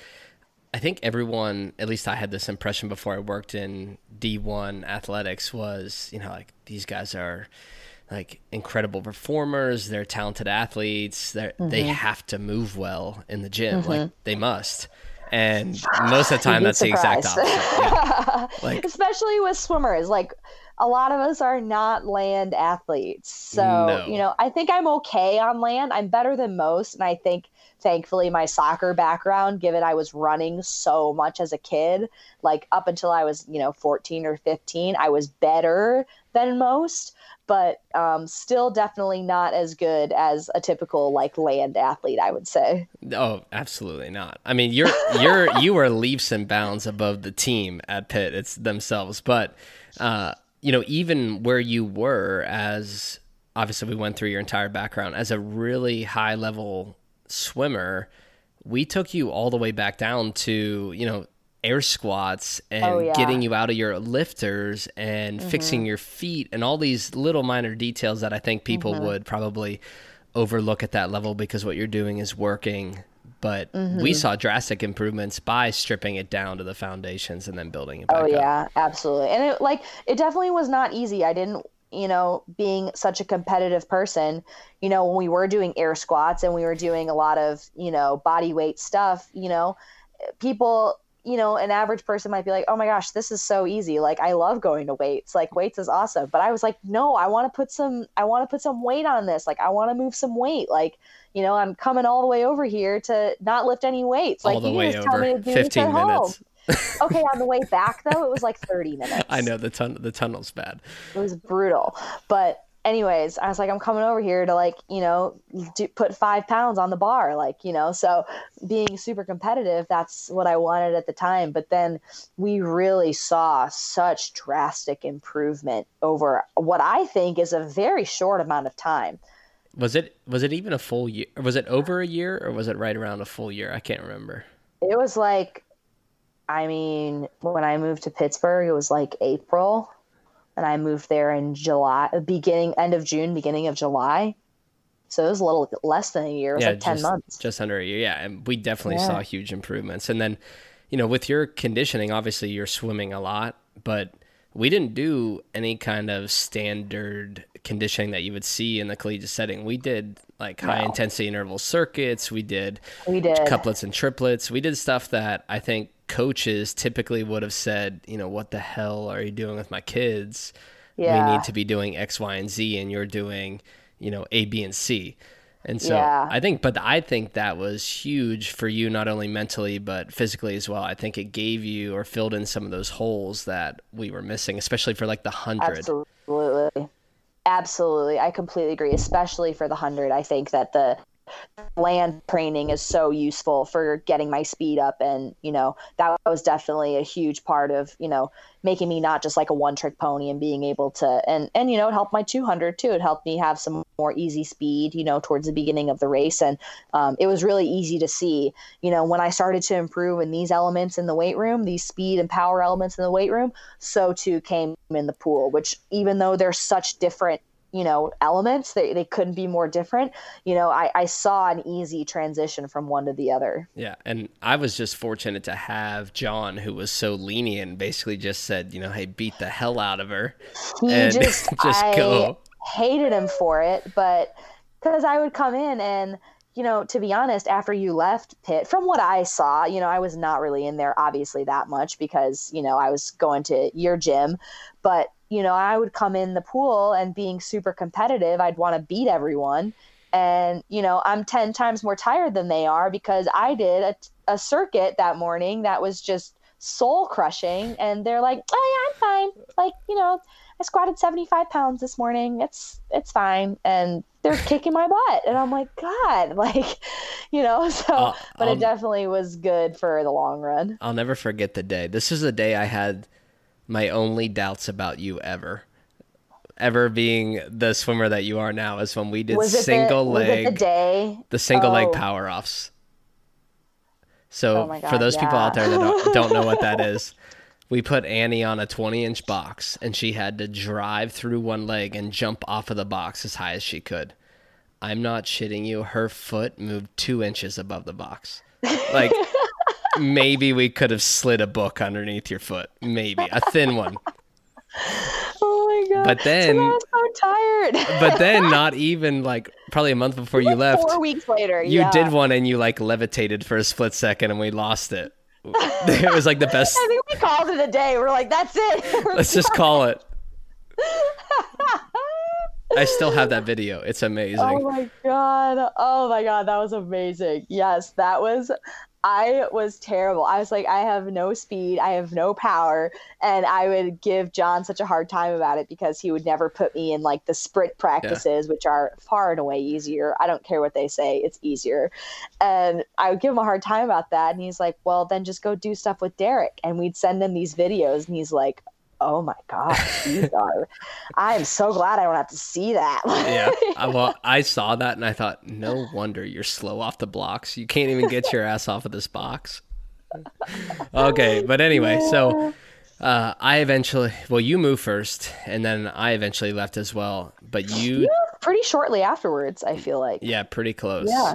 I think everyone, at least I had this impression before I worked in D1 athletics, was, these guys are like incredible performers, they're talented athletes, they have to move well in the gym, like they must. And most of the time, that's surprised. The exact opposite. Yeah. Like, especially with swimmers, like a lot of us are not land athletes. So, you know, I think I'm okay on land. I'm better than most. And I think, thankfully, my soccer background, given I was running so much as a kid, like up until I was, you know, 14 or 15, I was better than most, but still definitely not as good as a typical like land athlete, I would say. Oh, absolutely not. I mean, you are leaps and bounds above the team at Pitt. It's themselves. But, you know, even where you were as, obviously we went through your entire background, as a really high level swimmer, we took you all the way back down to, you know, air squats and getting you out of your lifters and fixing your feet and all these little minor details that I think people would probably overlook at that level because what you're doing is working. But we saw drastic improvements by stripping it down to the foundations and then building it back up. Oh, yeah, absolutely. And it definitely was not easy. I didn't, you know, being such a competitive person, you know, when we were doing air squats and we were doing a lot of, you know, body weight stuff, you know, people, you know, an average person might be like, oh my gosh, this is so easy. Like, I love going to weights. Like, weights is awesome. But I was like, no, I want to put some weight on this. Like, I want to move some weight. Like, you know, I'm coming all the way over here to not lift any weights. Like, all the way over, 15 minutes. Okay, on the way back, though, it was like 30 minutes. I know, the tunnel's bad. It was brutal. But anyways, I was like, I'm coming over here to, like, you know, put 5 pounds on the bar, like, you know, so being super competitive, that's what I wanted at the time. But then we really saw such drastic improvement over what I think is a very short amount of time. Was it even a full year? Was it over a year or was it right around a full year? I can't remember. It was like, I mean, when I moved to Pittsburgh, it was like April. And I moved there in July, end of June, beginning of July. So it was a little less than a year. It was 10 months. Just under a year, yeah. And we definitely saw huge improvements. And then, you know, with your conditioning, obviously you're swimming a lot, but we didn't do any kind of standard conditioning that you would see in the collegiate setting. We did like high intensity interval circuits. We did couplets and triplets. We did stuff that I think coaches typically would have said, you know, what the hell are you doing with my kids? Yeah. We need to be doing X, Y, and Z, and you're doing, you know, A, B, and C. And so I think that was huge for you, not only mentally, but physically as well. I think it gave you or filled in some of those holes that we were missing, especially for like the 100. Absolutely. I completely agree, especially for the 100. I think that the land training is so useful for getting my speed up, and you know, that was definitely a huge part of, you know, making me not just like a one trick pony and being able to and you know, it helped my 200 too. It helped me have some more easy speed, you know, towards the beginning of the race. And it was really easy to see, you know, when I started to improve in these elements in the weight room, these speed and power elements in the weight room, so too came in the pool, which even though they're such different, you know, elements, they couldn't be more different. You know, I saw an easy transition from one to the other. Yeah. And I was just fortunate to have John, who was so lenient, basically just said, you know, hey, beat the hell out of her. I go. Hated him for it, but because I would come in and, you know, to be honest, after you left Pitt, from what I saw, you know, I was not really in there obviously that much because, you know, I was going to your gym, but you know, I would come in the pool and being super competitive, I'd want to beat everyone. And, you know, I'm 10 times more tired than they are because I did a circuit that morning that was just soul crushing. And they're like, oh yeah, I'm fine. Like, you know, I squatted 75 pounds this morning. It's fine. And they're kicking my butt. And I'm like, God, like, you know, so, but it definitely was good for the long run. I'll never forget the day. This is the day I had my only doubts about you ever being the swimmer that you are now, is when we did single leg power offs. So for those people out there that don't know what that is, we put Annie on a 20-inch box and she had to drive through one leg and jump off of the box as high as she could. I'm not shitting you. Her foot moved 2 inches above the box. Like, maybe we could have slid a book underneath your foot. Maybe a thin one. Oh my God. But then I was so tired. weird. But then not even like probably a month before you left. 4 weeks later. You did one and you like levitated for a split second and we lost it. It was like the best. I think we called it a day. We're like, that's it. Let's just call it. I still have that video. It's amazing. Oh my God. That was amazing. Yes, that was. I was terrible. I was like, I have no speed. I have no power. And I would give John such a hard time about it because he would never put me in like the sprint practices, which are far and away easier. I don't care what they say. It's easier. And I would give him a hard time about that. And he's like, well, then just go do stuff with Derek. And we'd send him these videos. And he's like, oh my God, these are, I'm so glad I don't have to see that. Yeah, well, I saw that and I thought, no wonder you're slow off the blocks. You can't even get your ass off of this box. Okay, but anyway, so I eventually, well, you moved first and then I eventually left as well, but you pretty shortly afterwards, I feel like. Yeah, pretty close. Yeah.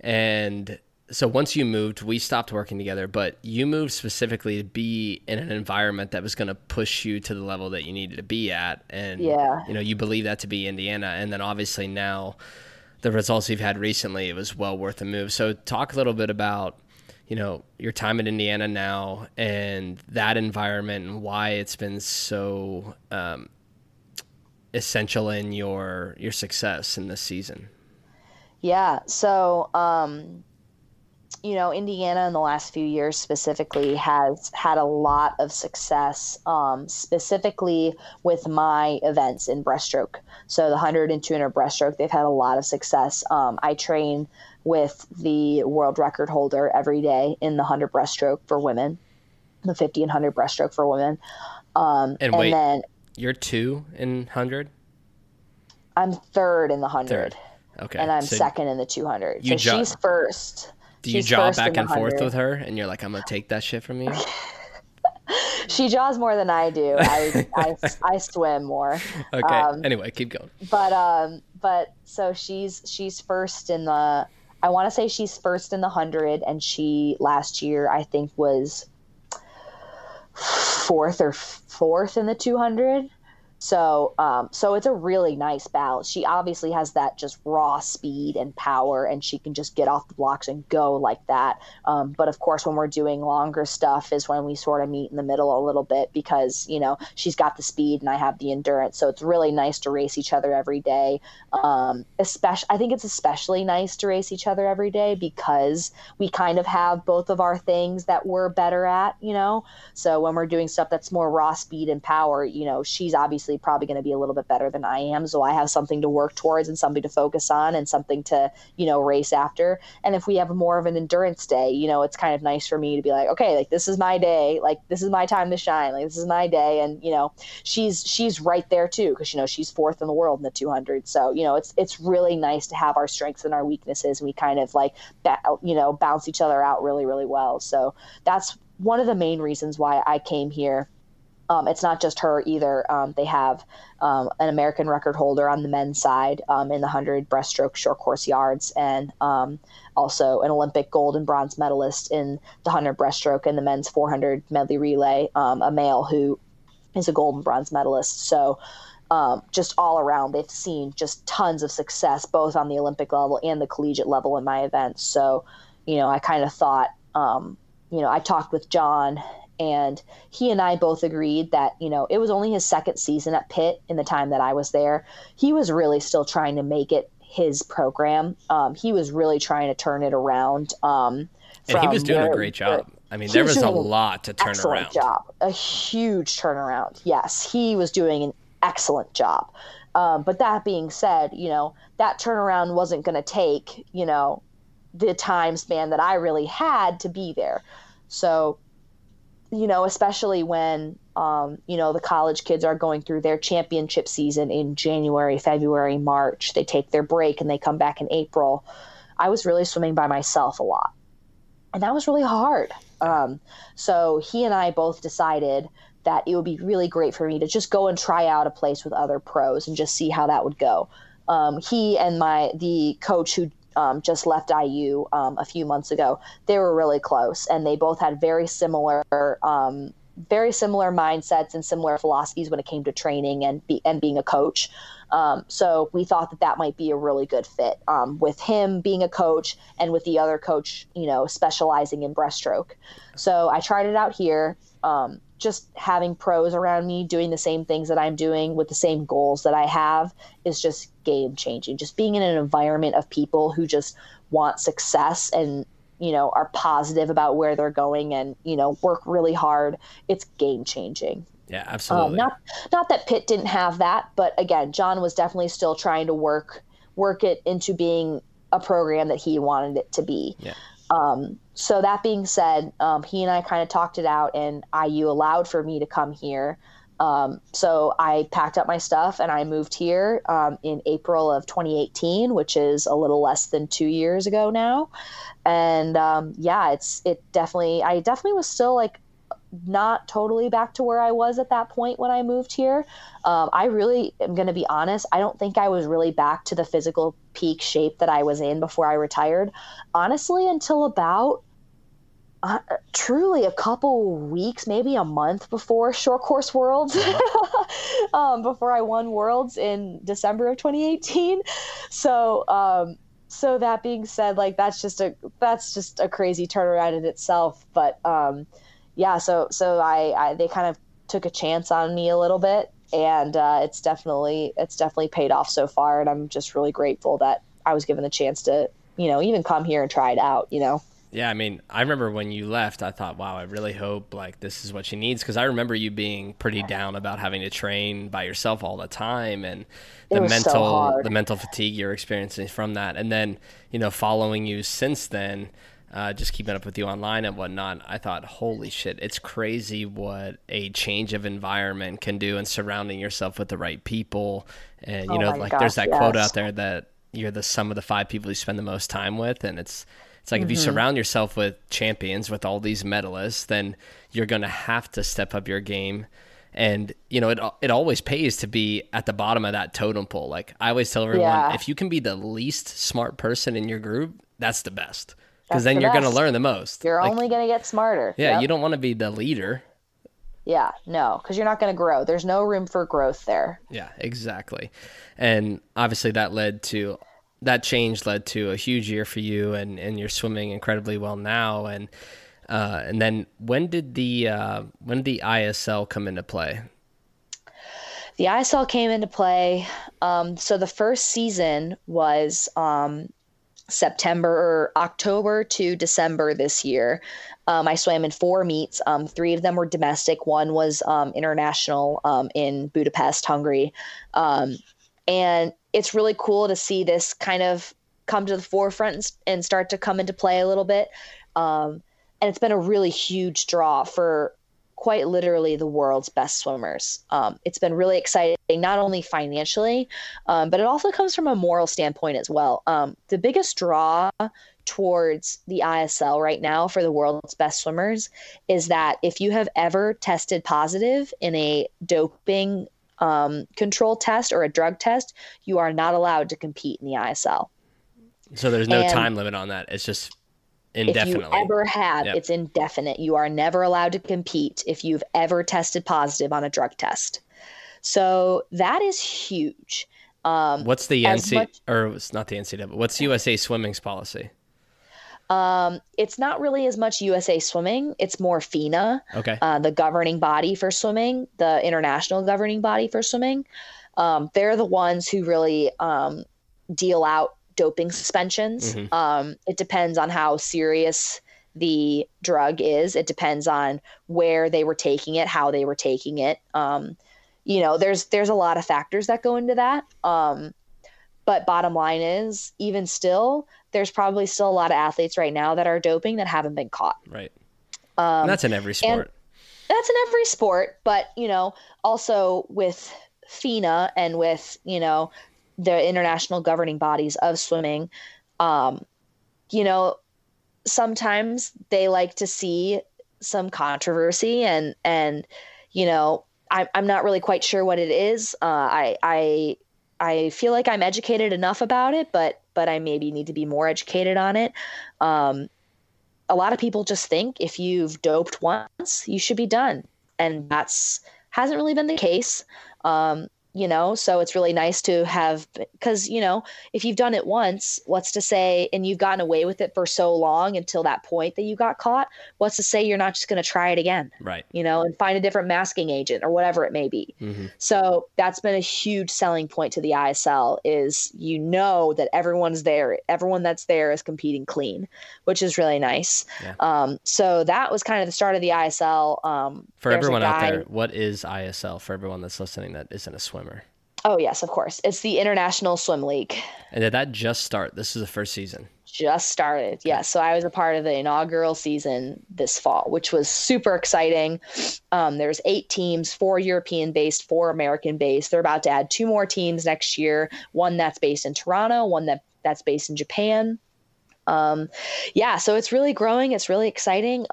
And so once you moved, we stopped working together, but you moved specifically to be in an environment that was going to push you to the level that you needed to be at. And, you know, you believe that to be Indiana. And then obviously now the results you've had recently, it was well worth the move. So talk a little bit about, you know, your time at Indiana now and that environment and why it's been so essential in your success in this season. Yeah. So, you know, Indiana in the last few years specifically has had a lot of success, specifically with my events in breaststroke. So the 100 and 200 breaststroke, they've had a lot of success. I train with the world record holder every day in the 100 breaststroke for women, the 50 and 100 breaststroke for women. And wait, then you're 2 in 100? I'm 3rd in the 100. 3rd. Okay. And I'm 2nd in the 200. So she's 1st. Do you jaw back and forth with her and you're like, I'm going to take that shit from you? She jaws more than I do. I swim more. Okay. Anyway, keep going. But so she's 1st in the, I want to say she's 1st in the 100. And she last year, I think was 4th in the 200. So, so it's a really nice balance. She obviously has that just raw speed and power, and she can just get off the blocks and go like that. But of course, when we're doing longer stuff is when we sort of meet in the middle a little bit because, you know, she's got the speed and I have the endurance. So it's really nice to race each other every day. Especially, I think it's especially nice to race each other every day because we kind of have both of our things that we're better at, you know? So when we're doing stuff that's more raw speed and power, you know, she's obviously probably going to be a little bit better than I am. So I have something to work towards and something to focus on and something to, you know, race after. And if we have more of an endurance day, you know, it's kind of nice for me to be like, okay, like this is my day, like this is my time to shine, like this is my day. And, you know, she's right there too, because, you know, she's 4th in the world in the 200. So, you know, it's really nice to have our strengths and our weaknesses. And we kind of like, you know, bounce each other out really, really well. So that's one of the main reasons why I came here. It's not just her either. They have an American record holder on the men's side in the 100 breaststroke short course yards, and also an Olympic gold and bronze medalist in the 100 breaststroke and the men's 400 medley relay, a male who is a gold and bronze medalist. So just all around, they've seen just tons of success, both on the Olympic level and the collegiate level in my events. So, you know, I kind of thought, you know, I talked with John, and he and I both agreed that, you know, it was only his 2nd season at Pitt in the time that I was there. He was really still trying to make it his program. He was really trying to turn it around. And he was doing a great job. I mean, there was a lot to turn around. A huge turnaround. Yes, he was doing an excellent job. But that being said, you know, that turnaround wasn't going to take, you know, the time span that I really had to be there. So, you know, especially when, you know, the college kids are going through their championship season in January, February, March, they take their break and they come back in April. I was really swimming by myself a lot, and that was really hard. So he and I both decided that it would be really great for me to just go and try out a place with other pros and just see how that would go. He and the coach who just left IU a few months ago, they were really close, and they both had very similar mindsets and similar philosophies when it came to training and being a coach. So we thought that that might be a really good fit, with him being a coach and with the other coach, you know, specializing in breaststroke. So I tried it out here, just having pros around me doing the same things that I'm doing with the same goals that I have is just game changing. Just being in an environment of people who just want success and, you know, are positive about where they're going and, you know, work really hard. It's game changing. Yeah, absolutely. Not that Pitt didn't have that, but again, John was definitely still trying to work it into being a program that he wanted it to be. Yeah. So that being said, he and I kind of talked it out, and IU allowed for me to come here. So I packed up my stuff and I moved here in April of 2018, which is a little less than 2 years ago now. And I definitely was still like not totally back to where I was at that point when I moved here. I really am going to be honest. I don't think I was really back to the physical peak shape that I was in before I retired, honestly, until about truly a couple weeks, maybe a month before Short Course Worlds, before I won Worlds in December of 2018. So that being said, like, that's just a crazy turnaround in itself. But, they kind of took a chance on me a little bit, and it's definitely paid off so far, and I'm just really grateful that I was given the chance to, you know, even come here and try it out, you know. Yeah, I mean, I remember when you left, I thought, wow, I really hope like this is what she needs, because I remember you being pretty down about having to train by yourself all the time, and the mental fatigue you're experiencing from that, and then, you know, following you since then. Just keeping up with you online and whatnot, I thought, holy shit, it's crazy what a change of environment can do, and surrounding yourself with the right people. And, you know, like there's that quote out there that you're the sum of the five people you spend the most time with. And it's like, if you surround yourself with champions, with all these medalists, then you're going to have to step up your game. And, you know, it always pays to be at the bottom of that totem pole. Like I always tell everyone, if you can be the least smart person in your group, that's the best. Because then you're going to learn the most. You're like, only going to get smarter. Yeah, yep. You don't want to be the leader. Yeah, no, because you're not going to grow. There's no room for growth there. Yeah, exactly. And obviously that change led to a huge year for you, and you're swimming incredibly well now. And then when did the ISL come into play? The ISL came into play. So the first season was September or October to December this year. I swam in 4 meets. 3 of them were domestic. 1 was international in Budapest, Hungary. And it's really cool to see this kind of come to the forefront and start to come into play a little bit. And it's been a really huge draw for quite literally the world's best swimmers. It's been really exciting, not only financially, but it also comes from a moral standpoint as well. The biggest draw towards the ISL right now for the world's best swimmers is that if you have ever tested positive in a doping control test or a drug test, you are not allowed to compete in the ISL. So there's no time limit on that. It's just indefinitely. If you ever have, It's indefinite. You are never allowed to compete if you've ever tested positive on a drug test. So that is huge. What's the what's USA Swimming's policy? It's not really as much USA Swimming. It's more FINA, the governing body for swimming, the international governing body for swimming. They're the ones who really deal out doping suspensions. It depends on how serious the drug is. It depends on where they were taking it, how they were taking it. You know, there's a lot of factors that go into that. But bottom line is, even still, there's probably still a lot of athletes right now that are doping that haven't been caught. Right. And that's in every sport. But, you know, also with FINA and with, you know, the international governing bodies of swimming, you know, sometimes they like to see some controversy, and, you know, I'm not really quite sure what it is. I feel like I'm educated enough about it, but I maybe need to be more educated on it. A lot of people just think if you've doped once, you should be done. And hasn't really been the case. you know, so it's really nice to have, because, you know, if you've done it once, what's to say, and you've gotten away with it for so long until that point that you got caught, what's to say you're not just going to try it again, right? You know, and find a different masking agent or whatever it may be. Mm-hmm. So that's been a huge selling point to the ISL is, you know, that everyone's there, everyone that's there is competing clean, which is really nice. Yeah. So that was kind of the start of the ISL. For everyone out there, what is ISL for everyone that's listening that isn't a swimmer? Oh, yes, of course. It's the International Swim League. And did that just start? This is the first season. Just started. Yeah. So I was a part of the inaugural season this fall, which was super exciting. There's 8 teams, 4 European based, 4 American based. They're about to add 2 more teams next year. One that's based in Toronto, one that's based in Japan. Yeah, so it's really growing. It's really exciting.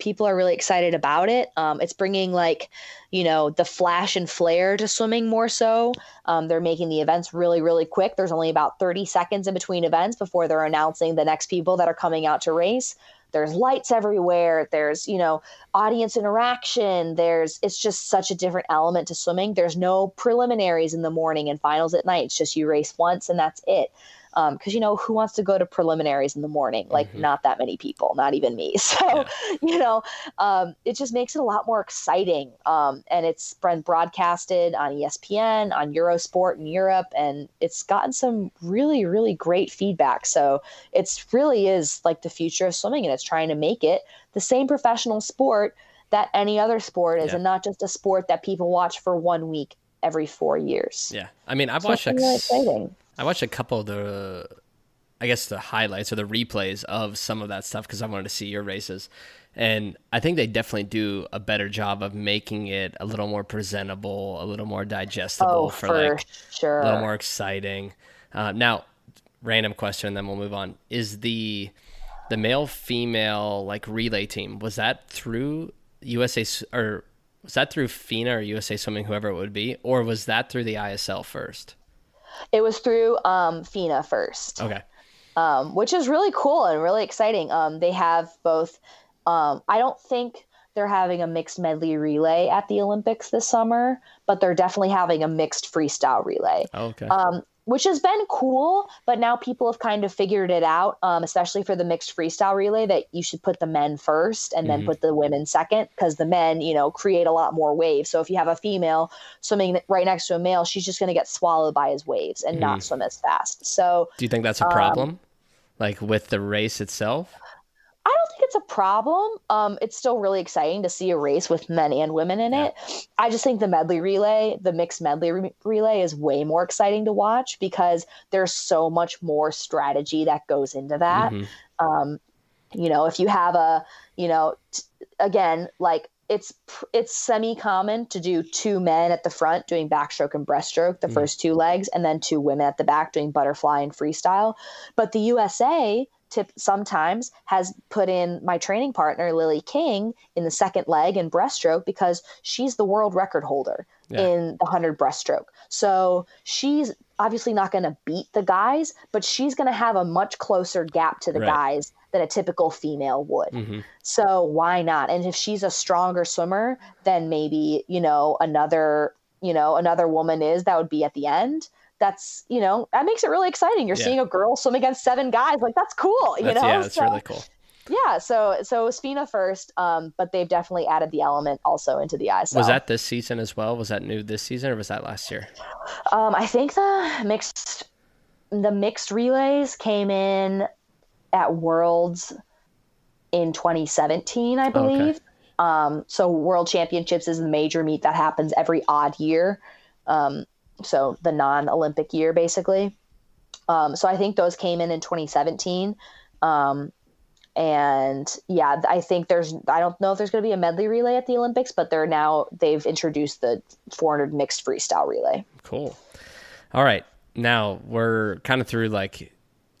People are really excited about it. It's bringing, like, you know, the flash and flare to swimming more so. They're making the events really, really quick. There's only about 30 seconds in between events before they're announcing the next people that are coming out to race. There's lights everywhere. There's, you know, audience interaction. It's just such a different element to swimming. There's no preliminaries in the morning and finals at night. It's just you race once and that's it. Because, you know, who wants to go to preliminaries in the morning? Like, mm-hmm. Not that many people, not even me. So, yeah. You know, it just makes it a lot more exciting. And it's been broadcasted on ESPN, on Eurosport in Europe, and it's gotten some really, really great feedback. So it's really is like the future of swimming, and it's trying to make it the same professional sport that any other sport is, yeah. And not just a sport that people watch for 1 week every 4 years. Yeah. I mean, I've watched I watched a couple of the, I guess, the highlights or the replays of some of that stuff because I wanted to see your races. And I think they definitely do a better job of making it a little more presentable, a little more digestible, a little more exciting. Now, random question, and then we'll move on. Is the male-female like relay team, was that through USA or was that through FINA or USA Swimming, whoever it would be, or was that through the ISL first? It was through FINA first. Okay. Which is really cool and really exciting. They have both. I don't think they're having a mixed medley relay at the Olympics this summer, but they're definitely having a mixed freestyle relay. Okay. Which has been cool, but now people have kind of figured it out, especially for the mixed freestyle relay, that you should put the men first and then put the women second, because the men, you know, create a lot more waves. So if you have a female swimming right next to a male, she's just going to get swallowed by his waves and not swim as fast. So do you think that's a problem, like with the race itself? I don't think it's a problem. It's still really exciting to see a race with men and women in it. Yeah. I just think the medley relay, the mixed medley relay is way more exciting to watch because there's so much more strategy that goes into that. Mm-hmm. You know, if you have a, you know, again, like it's semi-common to do 2 men at the front doing backstroke and breaststroke, the first 2 legs, and then 2 women at the back doing butterfly and freestyle. But the USA tip sometimes has put in my training partner, Lily King, in the second leg and breaststroke because she's the world record holder in the 100 breaststroke. So she's obviously not going to beat the guys, but she's going to have a much closer gap to the guys than a typical female would. Mm-hmm. So why not? And if she's a stronger swimmer, then maybe, you know, another woman is, that would be at the end. That's, you know, that makes it really exciting. You're seeing a girl swim against 7 guys. Like, that's cool, you know? Yeah, that's really cool. Yeah, so it was FINA first, but they've definitely added the element also into the ISL. Was that this season as well? Was that new this season or was that last year? I think the mixed relays came in at Worlds in 2017, I believe. Okay. So World Championships is the major meet that happens every odd year. So the non-Olympic year, basically. So I think those came in 2017. And yeah, I think I don't know if there's going to be a medley relay at the Olympics, but they've introduced the 400 mixed freestyle relay. Cool. All right. Now we're kind of through like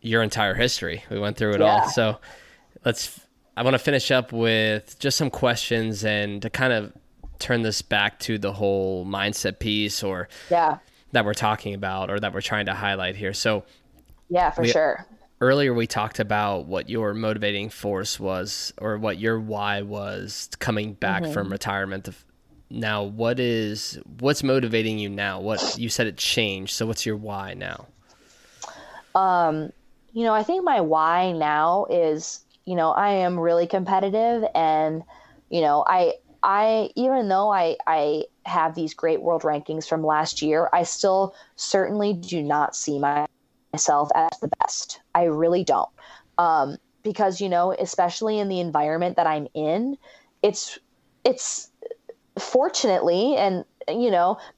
your entire history. We went through it all. So I want to finish up with just some questions and to kind of turn this back to the whole mindset piece or that we're talking about or that we're trying to highlight here. So sure. Earlier we talked about what your motivating force was or what your why was coming back from retirement now, what's motivating you now? What you said it changed. So what's your why now? I think my why now is, I am really competitive, and, I even though I have these great world rankings from last year, I still certainly do not see myself as the best. I really don't. Because, especially in the environment that I'm in, it's fortunately, and,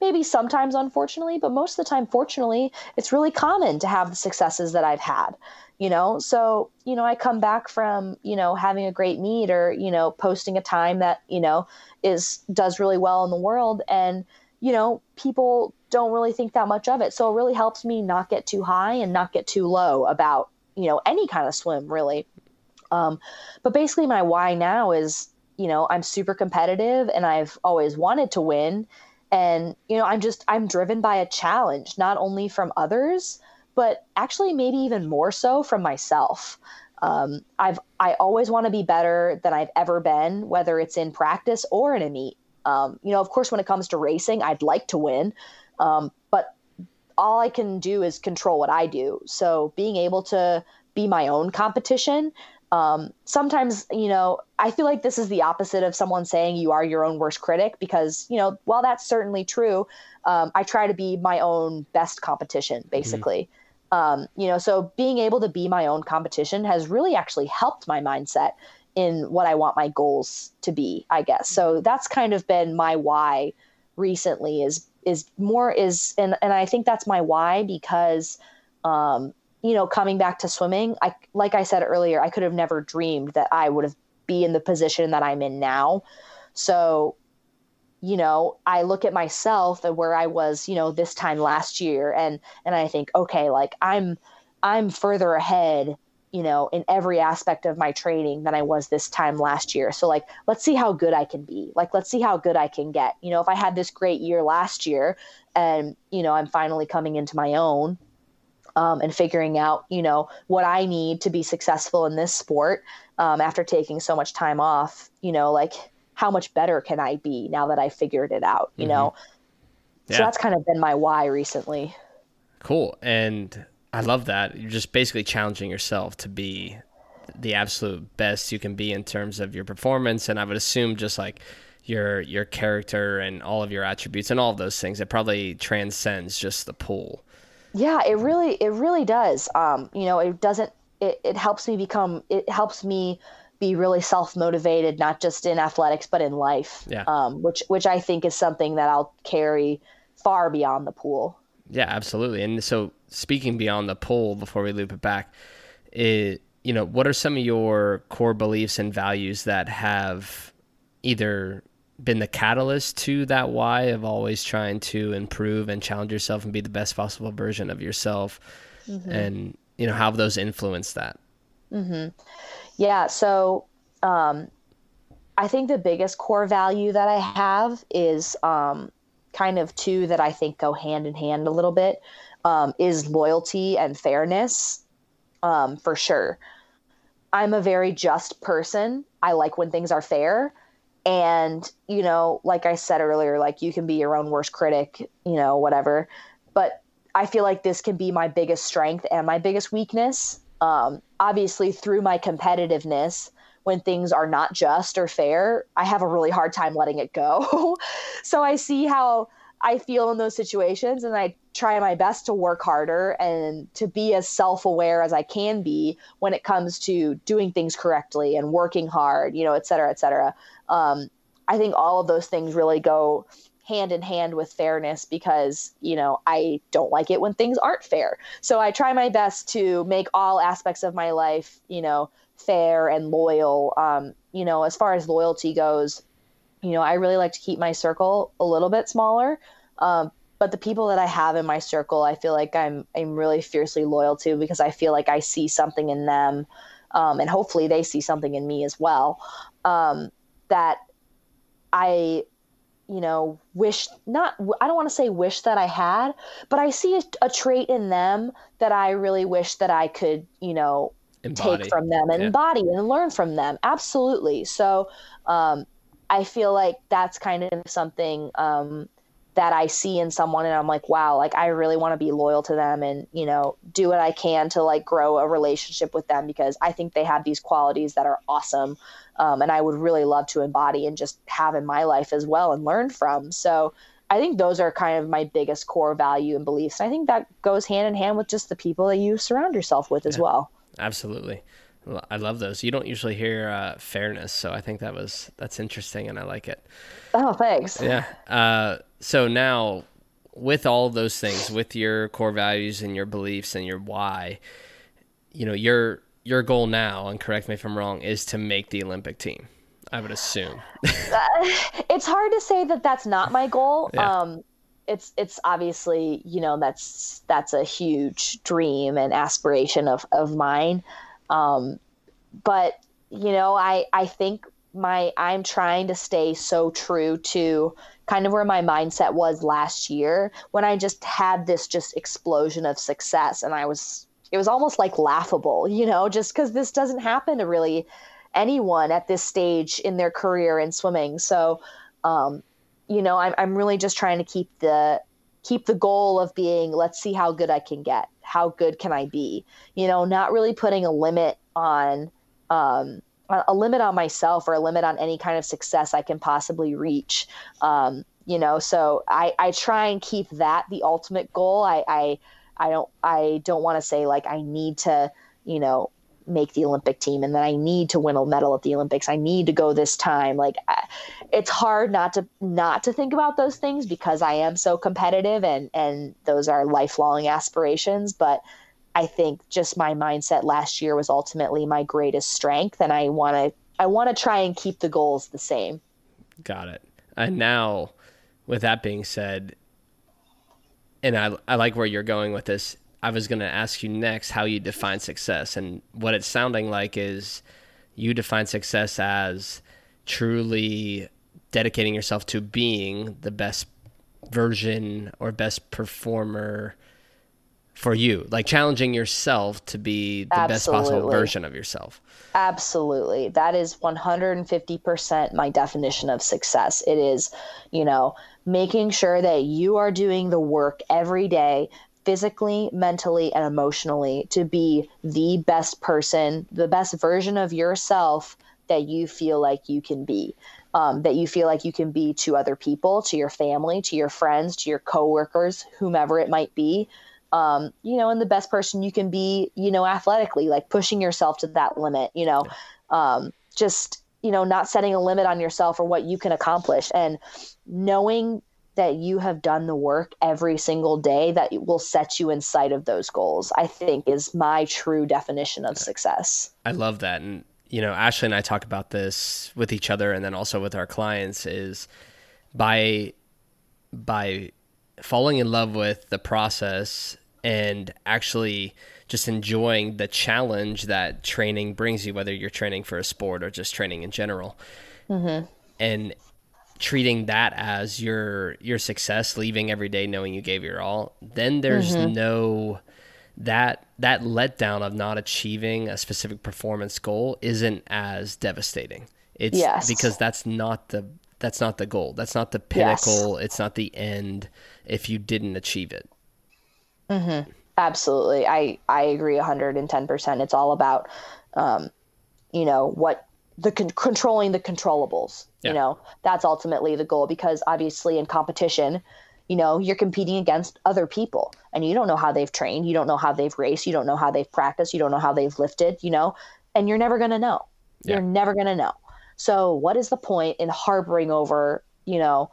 maybe sometimes unfortunately, but most of the time, fortunately, it's really common to have the successes that I've had, So, I come back from, having a great meet or, posting a time that, does really well in the world. And, people don't really think that much of it. So it really helps me not get too high and not get too low about, any kind of swim really. But basically my why now is, I'm super competitive and I've always wanted to win. And, I'm driven by a challenge, not only from others, but actually maybe even more so from myself. I always want to be better than I've ever been, whether it's in practice or in a meet. Of course, when it comes to racing, I'd like to win. But all I can do is control what I do. So being able to be my own competition, sometimes, I feel like this is the opposite of someone saying you are your own worst critic because, while that's certainly true, I try to be my own best competition, basically. Mm-hmm. So being able to be my own competition has really actually helped my mindset in what I want my goals to be, I guess. So that's kind of been my why recently and I think that's my why because, coming back to swimming, like I said earlier, I could have never dreamed that I would have been in the position that I'm in now. So, I look at myself and where I was, this time last year and I think, okay, like I'm further ahead, in every aspect of my training than I was this time last year. So like, let's see how good I can be. Like, let's see how good I can get. If I had this great year last year and, I'm finally coming into my own, and figuring out, what I need to be successful in this sport after taking so much time off, like how much better can I be now that I figured it out, mm-hmm. Yeah. So that's kind of been my why recently. Cool. And I love that. You're just basically challenging yourself to be the absolute best you can be in terms of your performance. And I would assume just like your character and all of your attributes and all of those things, it probably transcends just the pool. Yeah, it really does. It helps me be really self-motivated, not just in athletics, but in life. Yeah. Which I think is something that I'll carry far beyond the pool. Yeah, absolutely. And so speaking beyond the pool, before we loop it back, what are some of your core beliefs and values that have either been the catalyst to that why of always trying to improve and challenge yourself and be the best possible version of yourself? Mm-hmm. And, how have those influenced that? Mm-hmm. Yeah. So, I think the biggest core value that I have is, kind of two that I think go hand in hand a little bit, is loyalty and fairness. For sure. I'm a very just person. I like when things are fair. And, like I said earlier, like you can be your own worst critic, whatever, but I feel like this can be my biggest strength and my biggest weakness. Obviously through my competitiveness, when things are not just or fair, I have a really hard time letting it go. So I see how I feel in those situations and I try my best to work harder and to be as self-aware as I can be when it comes to doing things correctly and working hard, et cetera, et cetera. I think all of those things really go hand in hand with fairness because, I don't like it when things aren't fair. So I try my best to make all aspects of my life, fair and loyal. As far as loyalty goes, I really like to keep my circle a little bit smaller. But the people that I have in my circle, I feel like I'm really fiercely loyal to because I feel like I see something in them. And hopefully they see something in me as well. That I, I don't want to say wish that I had, but I see a trait in them that I really wish that I could, embody. Take from them and embody and learn from them. Absolutely. So, I feel like that's kind of something that I see in someone and I'm like, wow, like I really want to be loyal to them and, you know, do what I can to like grow a relationship with them because I think they have these qualities that are awesome. And I would really love to embody and just have in my life as well and learn from. So I think those are kind of my biggest core value and beliefs. And I think that goes hand in hand with just the people that you surround yourself with as well. Absolutely. I love those. You don't usually hear fairness, so I think that's interesting, and I like it. Oh, thanks. Yeah. So now, with all of those things, with your core values and your beliefs and your why, you know, your goal now, and correct me if I'm wrong, is to make the Olympic team. I would assume. It's hard to say that that's not my goal. Yeah. It's obviously, you know, that's a huge dream and aspiration of mine. But you know, I think I'm trying to stay so true to kind of where my mindset was last year when I just had this just explosion of success. And it was almost like laughable, you know, just cause this doesn't happen to really anyone at this stage in their career in swimming. So, you know, I'm really just trying to keep the goal of being, let's see how good I can get. How good can I be? You know, not really putting a limit on myself or a limit on any kind of success I can possibly reach. You know, so I try and keep that the ultimate goal. I don't want to say like, I need to, you know, make the Olympic team and then I need to win a medal at the Olympics. I need to go this time. Like it's hard not to think about those things because I am so competitive and those are lifelong aspirations. But I think just my mindset last year was ultimately my greatest strength. And I want to try and keep the goals the same. Got it. And now with that being said, and I like where you're going with this, I was going to ask you next how you define success, and what it's sounding like is you define success as truly dedicating yourself to being the best version or best performer for you, like challenging yourself to be the Absolutely. Best possible version of yourself. Absolutely. That is 150% my definition of success. It is, you know, making sure that you are doing the work every day, physically, mentally, and emotionally, to be the best person, the best version of yourself that you feel like you can be, that you feel like you can be to other people, to your family, to your friends, to your coworkers, whomever it might be, you know, and the best person you can be, you know, athletically, like pushing yourself to that limit, you know, just, you know, not setting a limit on yourself or what you can accomplish, and knowing that you have done the work every single day that will set you in sight of those goals, I think is my true definition of success. I love that. And, you know, Ashley and I talk about this with each other and then also with our clients, is by falling in love with the process and actually just enjoying the challenge that training brings you, whether you're training for a sport or just training in general. Mm-hmm. And treating that as your success, leaving every day knowing you gave your all, then there's mm-hmm. no that letdown of not achieving a specific performance goal isn't as devastating. It's yes. because that's not the goal. That's not the pinnacle. Yes. It's not the end if you didn't achieve it. Mm-hmm. Absolutely. I agree 110%. It's all about, you know, what controlling the controllables, yeah. you know, that's ultimately the goal, because obviously in competition, you know, you're competing against other people and you don't know how they've trained. You don't know how they've raced. You don't know how they've practiced. You don't know how they've lifted, you know, and you're never going to know. Yeah. You're never going to know. So what is the point in harboring over, you know,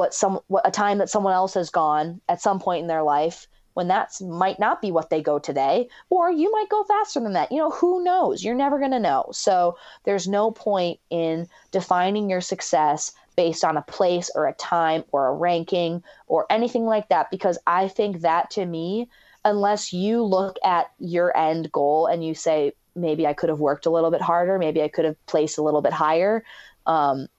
a time that someone else has gone at some point in their life, when that might not be what they go today, or you might go faster than that. You know, who knows? You're never going to know. So there's no point in defining your success based on a place or a time or a ranking or anything like that, because I think that, to me, unless you look at your end goal and you say, maybe I could have worked a little bit harder, maybe I could have placed a little bit higher, you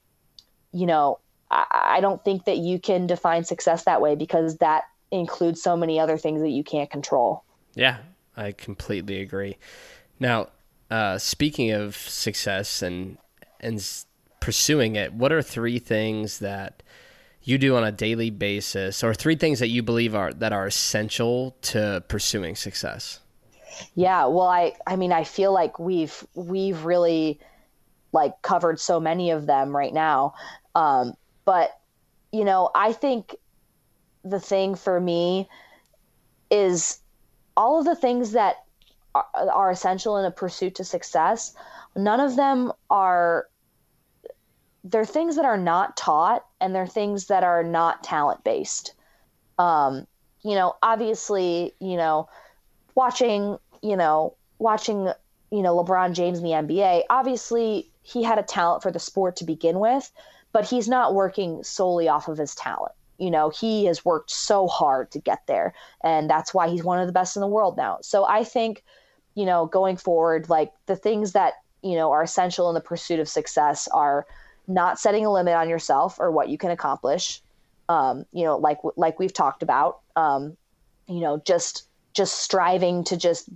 know, I don't think that you can define success that way, because that includes so many other things that you can't control. Yeah, I completely agree. Now, speaking of success and pursuing it, what are three things that you do on a daily basis, or three things that you believe are that are essential to pursuing success? Yeah, well, I mean, I feel like we've really like covered so many of them right now. But, you know, I think the thing for me is all of the things that are essential in a pursuit to success, none of them are, they're things that are not taught, and they're things that are not talent-based. You know, obviously, you know, watching LeBron James in the NBA, obviously he had a talent for the sport to begin with, but he's not working solely off of his talent. You know, he has worked so hard to get there, and that's why he's one of the best in the world now. So I think, you know, going forward, like the things that, you know, are essential in the pursuit of success are not setting a limit on yourself or what you can accomplish. You know, like we've talked about, you know, just striving to just,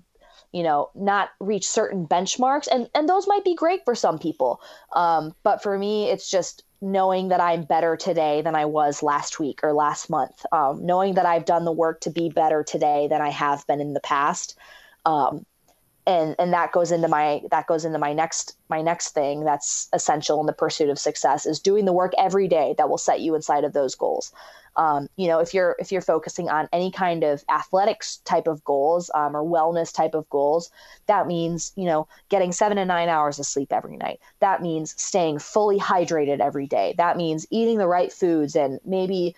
you know, not reach certain benchmarks. And those might be great for some people. But for me, it's just knowing that I'm better today than I was last week or last month. Knowing that I've done the work to be better today than I have been in the past. And that goes into my next thing that's essential in the pursuit of success is doing the work every day that will set you inside of those goals. You know, if you're focusing on any kind of athletics type of goals, or wellness type of goals, that means, you know, getting 7 to 9 hours of sleep every night. That means staying fully hydrated every day. That means eating the right foods and maybe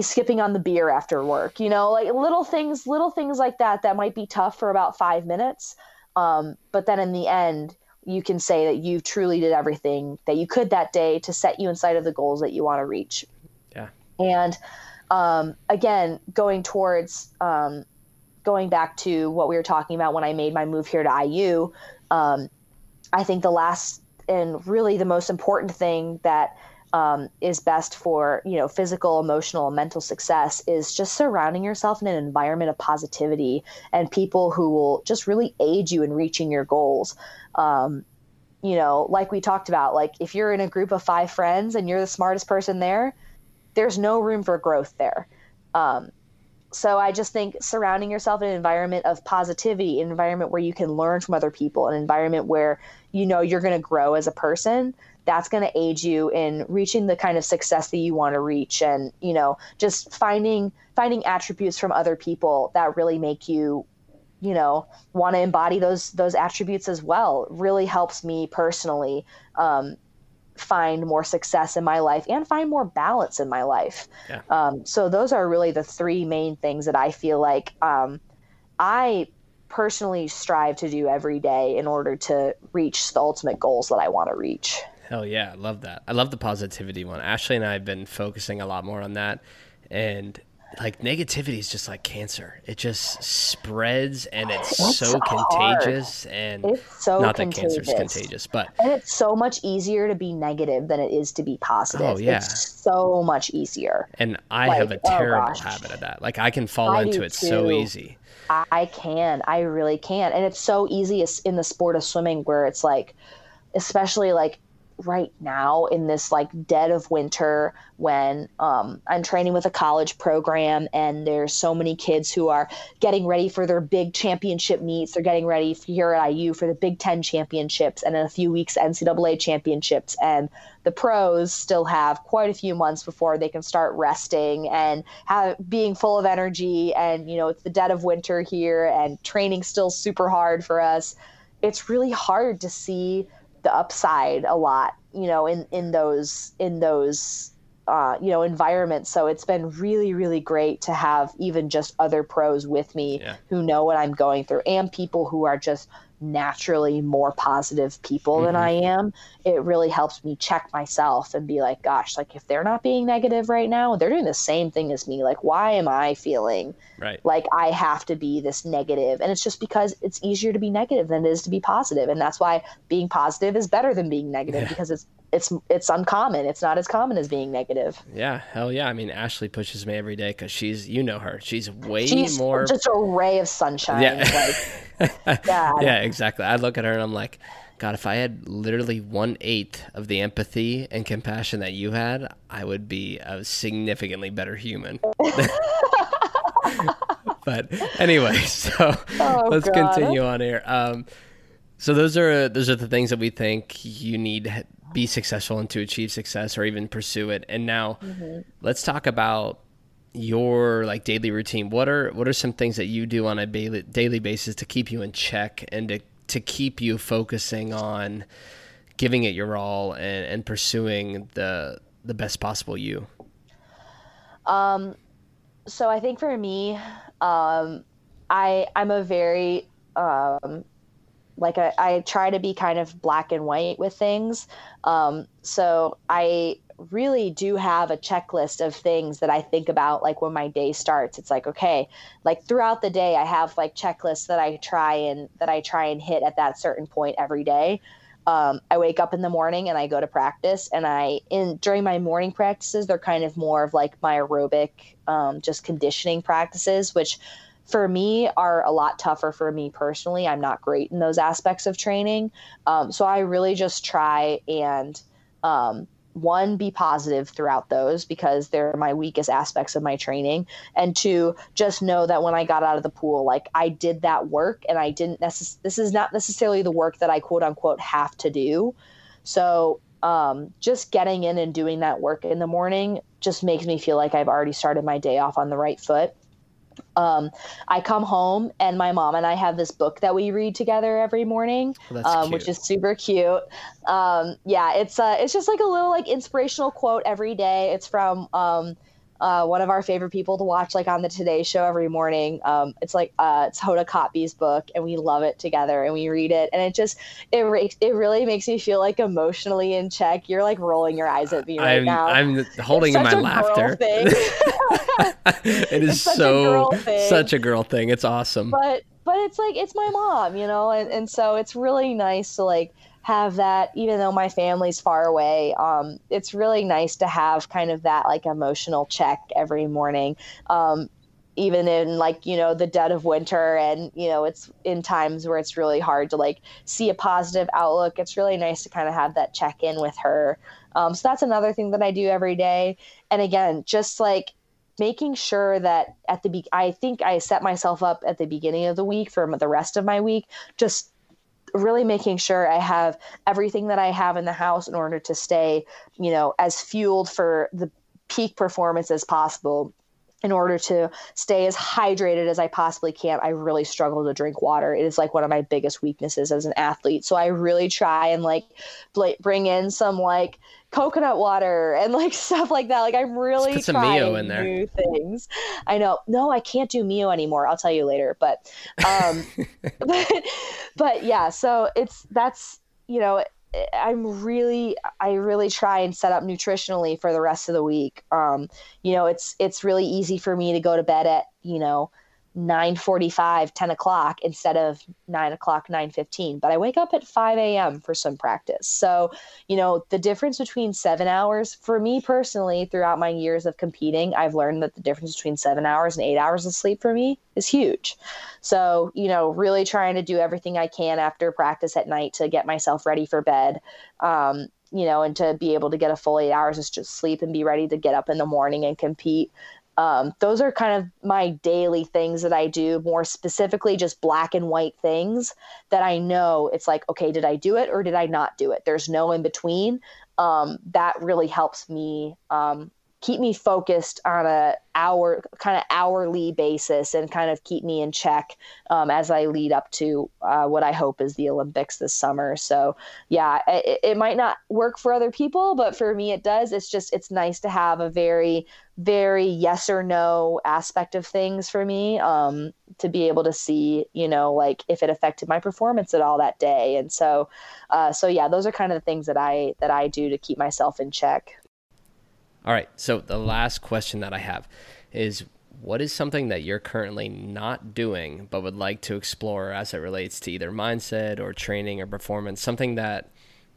skipping on the beer after work, you know, like little things like that, that might be tough for about 5 minutes. But then in the end, you can say that you truly did everything that you could that day to set you inside of the goals that you want to reach. Yeah. And, again, going back to what we were talking about when I made my move here to IU, I think the last and really the most important thing that, is best for, you know, physical, emotional, and mental success is just surrounding yourself in an environment of positivity and people who will just really aid you in reaching your goals. You know, like we talked about, like if you're in a group of 5 friends and you're the smartest person there, there's no room for growth there. So I just think surrounding yourself in an environment of positivity, an environment where you can learn from other people, an environment where, you know, you're going to grow as a person, that's going to aid you in reaching the kind of success that you want to reach. And, you know, just finding attributes from other people that really make you, you know, want to embody those attributes as well, really helps me personally, find more success in my life and find more balance in my life. Yeah. So those are really the 3 main things that I feel like, I personally strive to do every day in order to reach the ultimate goals that I want to reach. Hell yeah. I love that. I love the positivity one. Ashley and I have been focusing a lot more on that. And like negativity is just like cancer. It just spreads and it's so contagious. And it's so not that cancer is contagious, but. And it's so much easier to be negative than it is to be positive. Oh, yeah. It's so much easier. And I have a terrible habit of that. Like I can fall into it so easy. I really can. And it's so easy in the sport of swimming where it's like, especially like right now in this like dead of winter when I'm training with a college program and there's so many kids who are getting ready for their big championship meets. They're getting ready here at IU for the Big Ten championships and in a few weeks NCAA championships, and the pros still have quite a few months before they can start resting and being full of energy. And, you know, it's the dead of winter here and training still super hard for us. It's really hard to see the upside a lot, you know, in those you know, environments. So it's been really, really great to have even just other pros with me who know what I'm going through, and people who are just naturally more positive people than I am. It really helps me check myself and be like, gosh, like if they're not being negative right now, they're doing the same thing as me. Like, why am I feeling like I have to be this negative? And it's just because it's easier to be negative than it is to be positive. And that's why being positive is better than being negative, because it's it's uncommon. It's not as common as being negative. Yeah, hell yeah. I mean, Ashley pushes me every day because she's, you know her. She's way more just a ray of sunshine. Yeah, like, yeah, exactly. I look at her and I'm like, God, if I had literally 1/8 of the empathy and compassion that you had, I would be a significantly better human. But anyway, so let's continue on here. So those are the things that we think you need to be successful and to achieve success or even pursue it. And now let's talk about your like daily routine. What are some things that you do on a daily basis to keep you in check and to keep you focusing on giving it your all and pursuing the best possible you? So I think for me, I'm a very, I try to be kind of black and white with things. So I really do have a checklist of things that I think about, like when my day starts. It's like, okay, like throughout the day, I have like checklists that I try and hit at that certain point every day. I wake up in the morning and I go to practice, and during my morning practices, they're kind of more of like my aerobic, just conditioning practices, which for me are a lot tougher for me personally. I'm not great in those aspects of training. So I really just try and, be positive throughout those because they're my weakest aspects of my training. And two, just know that when I got out of the pool, like I did that work and I didn't this is not necessarily the work that I quote unquote have to do. So just getting in and doing that work in the morning just makes me feel like I've already started my day off on the right foot. I come home and my mom and I have this book that we read together every morning, which is super cute. It's just like a little like inspirational quote every day. It's from, one of our favorite people to watch, like on the Today Show every morning. It's Hoda Kotb's book, and we love it together and we read it. And it really makes me feel like emotionally in check. You're like rolling your eyes at me right now. I'm holding in my laughter. It is such a girl thing. It's awesome. But it's like, it's my mom, you know? And so it's really nice to like have that, even though my family's far away. It's really nice to have kind of that like emotional check every morning. Even in like, you know, the dead of winter and, you know, it's in times where it's really hard to like see a positive outlook. It's really nice to kind of have that check in with her. So that's another thing that I do every day. And again, just like, making sure that I think I set myself up at the beginning of the week for the rest of my week, just really making sure I have everything that I have in the house in order to stay, you know, as fueled for the peak performance as possible, in order to stay as hydrated as I possibly can. I really struggle to drink water. It is like one of my biggest weaknesses as an athlete. So I really try and like bring in some like coconut water and like stuff like that. Like I'm really put some Mio in there. New things. I know. No, I can't do Mio anymore. I'll tell you later. But, but yeah, so that's, you know, I really try and set up nutritionally for the rest of the week. You know, it's really easy for me to go to bed at, you know, 9:45, 10 o'clock instead of 9 o'clock, 9:15. But I wake up at 5 a.m. for some practice. So, you know, the difference between 7 hours, for me personally, throughout my years of competing, I've learned that the difference between 7 hours and 8 hours of sleep for me is huge. So, you know, really trying to do everything I can after practice at night to get myself ready for bed, you know, and to be able to get a full 8 hours of just sleep and be ready to get up in the morning and compete. Those are kind of my daily things that I do, more specifically just black and white things that I know it's like, okay, did I do it or did I not do it? There's no in between. That really helps me keep me focused on hourly basis and kind of keep me in check as I lead up to what I hope is the Olympics this summer. So yeah, it might not work for other people, but for me it does. It's just, it's nice to have a very, very yes or no aspect of things for me to be able to see, you know, like if it affected my performance at all that day. And so, yeah, those are kind of the things that I do to keep myself in check. All right, so the last question that I have is, what is something that you're currently not doing but would like to explore as it relates to either mindset or training or performance, something that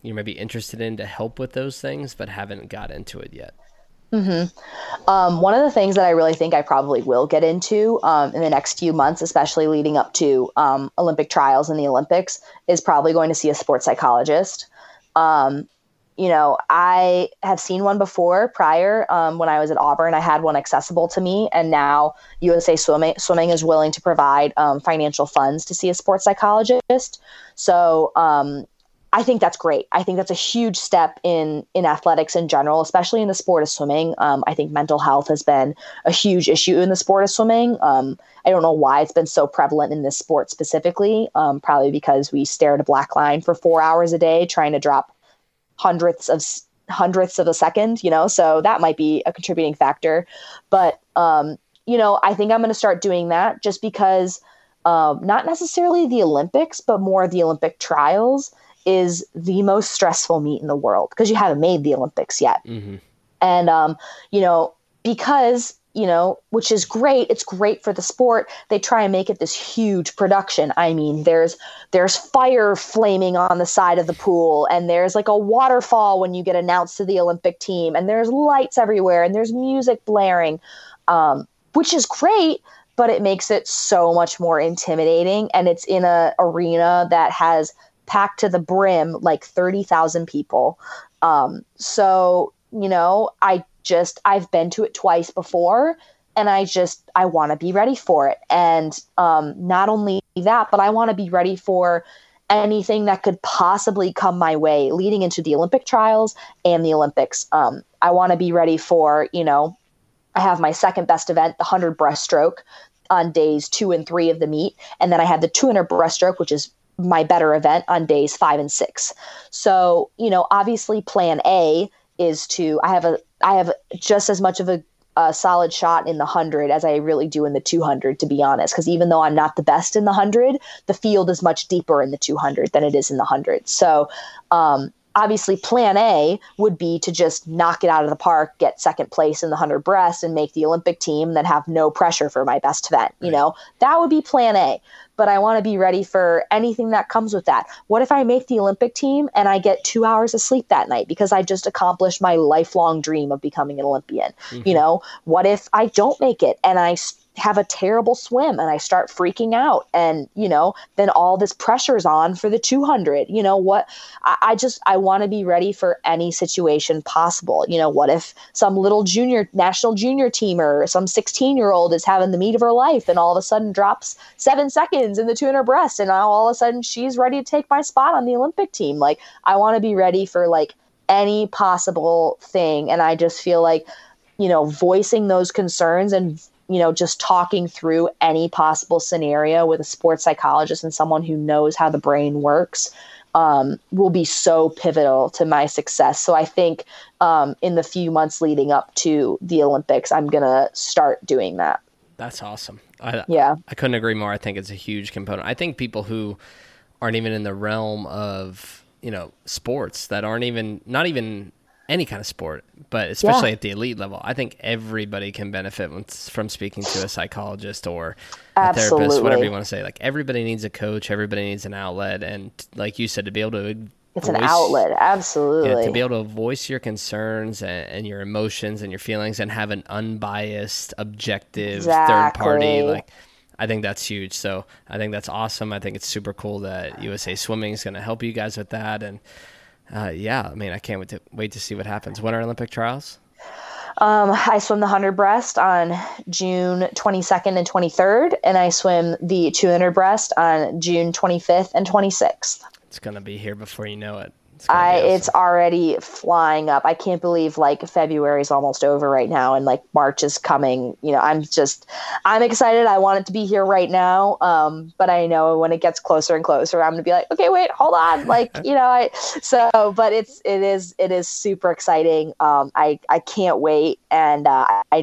you're maybe interested in to help with those things, but haven't got into it yet? Mm-hmm. One of the things that I really think I probably will get into in the next few months, especially leading up to Olympic trials and the Olympics, is probably going to see a sports psychologist. You know, I have seen one before prior when I was at Auburn. I had one accessible to me, and now USA Swimming is willing to provide financial funds to see a sports psychologist. So I think that's great. I think that's a huge step in athletics in general, especially in the sport of swimming. I think mental health has been a huge issue in the sport of swimming. I don't know why it's been so prevalent in this sport specifically, probably because we stare at a black line for 4 hours a day trying to drop hundredths of a second, you know, so that might be a contributing factor. But, you know, I think I'm going to start doing that just because not necessarily the Olympics, but more the Olympic trials is the most stressful meet in the world because you haven't made the Olympics yet. Mm-hmm. And, you know, because, you know, which is great. It's great for the sport. They try and make it this huge production. I mean, there's fire flaming on the side of the pool, and there's like a waterfall when you get announced to the Olympic team, and there's lights everywhere, and there's music blaring, which is great, but it makes it so much more intimidating. And it's in an arena that has packed to the brim, like 30,000 people. So, you know, I've been to it twice before, and I want to be ready for it. And not only that, but I want to be ready for anything that could possibly come my way leading into the Olympic trials and the Olympics. I want to be ready for, you know, I have my second best event, the 100 breaststroke on days 2 and 3 of the meet. And then I have the 200 breaststroke, which is my better event, on days 5 and 6. So, you know, obviously plan A is to, I have just as much of a solid shot in the 100 as I really do in the 200, to be honest, because even though I'm not the best in the 100, the field is much deeper in the 200 than it is in the 100. So obviously plan A would be to just knock it out of the park, get second place in the 100 breast and make the Olympic team, then have no pressure for my best event. Right. You know, that would be plan A. But I want to be ready for anything that comes with that. What if I make the Olympic team and I get 2 hours of sleep that night because I just accomplished my lifelong dream of becoming an Olympian? Mm-hmm. You know, what if I don't make it and I have a terrible swim and I start freaking out, and, you know, then all this pressure's on for the 200? You know what? I want to be ready for any situation possible. You know, what if some little national junior teamer, some 16-year-old is having the meet of her life and all of a sudden drops 7 seconds in the 200 breast, and now all of a sudden she's ready to take my spot on the Olympic team? Like, I want to be ready for like any possible thing. And I just feel like, you know, voicing those concerns and, you know, just talking through any possible scenario with a sports psychologist and someone who knows how the brain works will be so pivotal to my success. So I think in the few months leading up to the Olympics, I'm going to start doing that. That's awesome. I couldn't agree more. I think it's a huge component. I think people who aren't even in the realm of, you know, sports, that aren't even, not even any kind of sport, but especially at the elite level, I think everybody can benefit from speaking to a psychologist or a therapist, whatever you want to say. Like, everybody needs a coach, everybody needs an outlet. And like you said, to be able to, it's an outlet. Absolutely. You know, to be able to voice your concerns and your emotions and your feelings and have an unbiased, objective, third party. Like, I think that's huge. So I think that's awesome. I think it's super cool that USA Swimming is going to help you guys with that. And I mean, I can't wait to see what happens. When are Olympic trials? I swim the 100 breast on June 22nd and 23rd, and I swim the 200 breast on June 25th and 26th. It's going to be here before you know it. It's already flying up. I can't believe like February is almost over right now, and like March is coming. You know, I'm excited. I want it to be here right now. But I know when it gets closer and closer, I'm gonna be like, okay, wait, hold on. Like, you know, but it is super exciting. I can't wait. And, I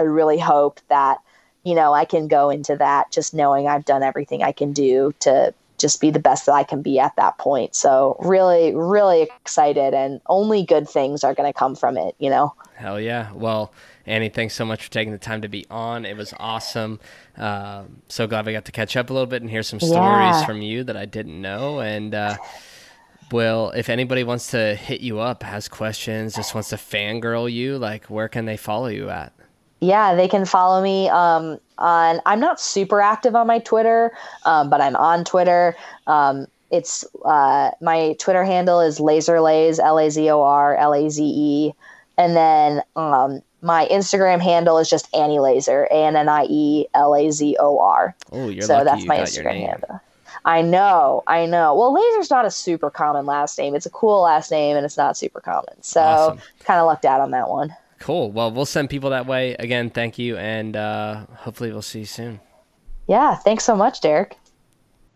really hope that, you know, I can go into that just knowing I've done everything I can do to just be the best that I can be at that point. So really, really excited, and only good things are going to come from it, you know? Hell yeah. Well, Annie, thanks so much for taking the time to be on. It was awesome. So glad we got to catch up a little bit and hear some stories from you that I didn't know. And, Well, if anybody wants to hit you up, has questions, just wants to fangirl you, like, where can they follow you at? Yeah, they can follow me on. I'm not super active on my Twitter, but I'm on Twitter. It's my Twitter handle is LazorLaze, LAZORLAZE, and then my Instagram handle is just Annie Lazor, ANNIELAZOR. Oh, you're so lucky that's you my got Instagram your name. Handle. I know. Well, Lazor's not a super common last name. It's a cool last name, and it's not super common. So awesome. Kind of lucked out on that one. Cool. Well, we'll send people that way. Again, thank you, and hopefully we'll see you soon. Yeah, thanks so much, Derek.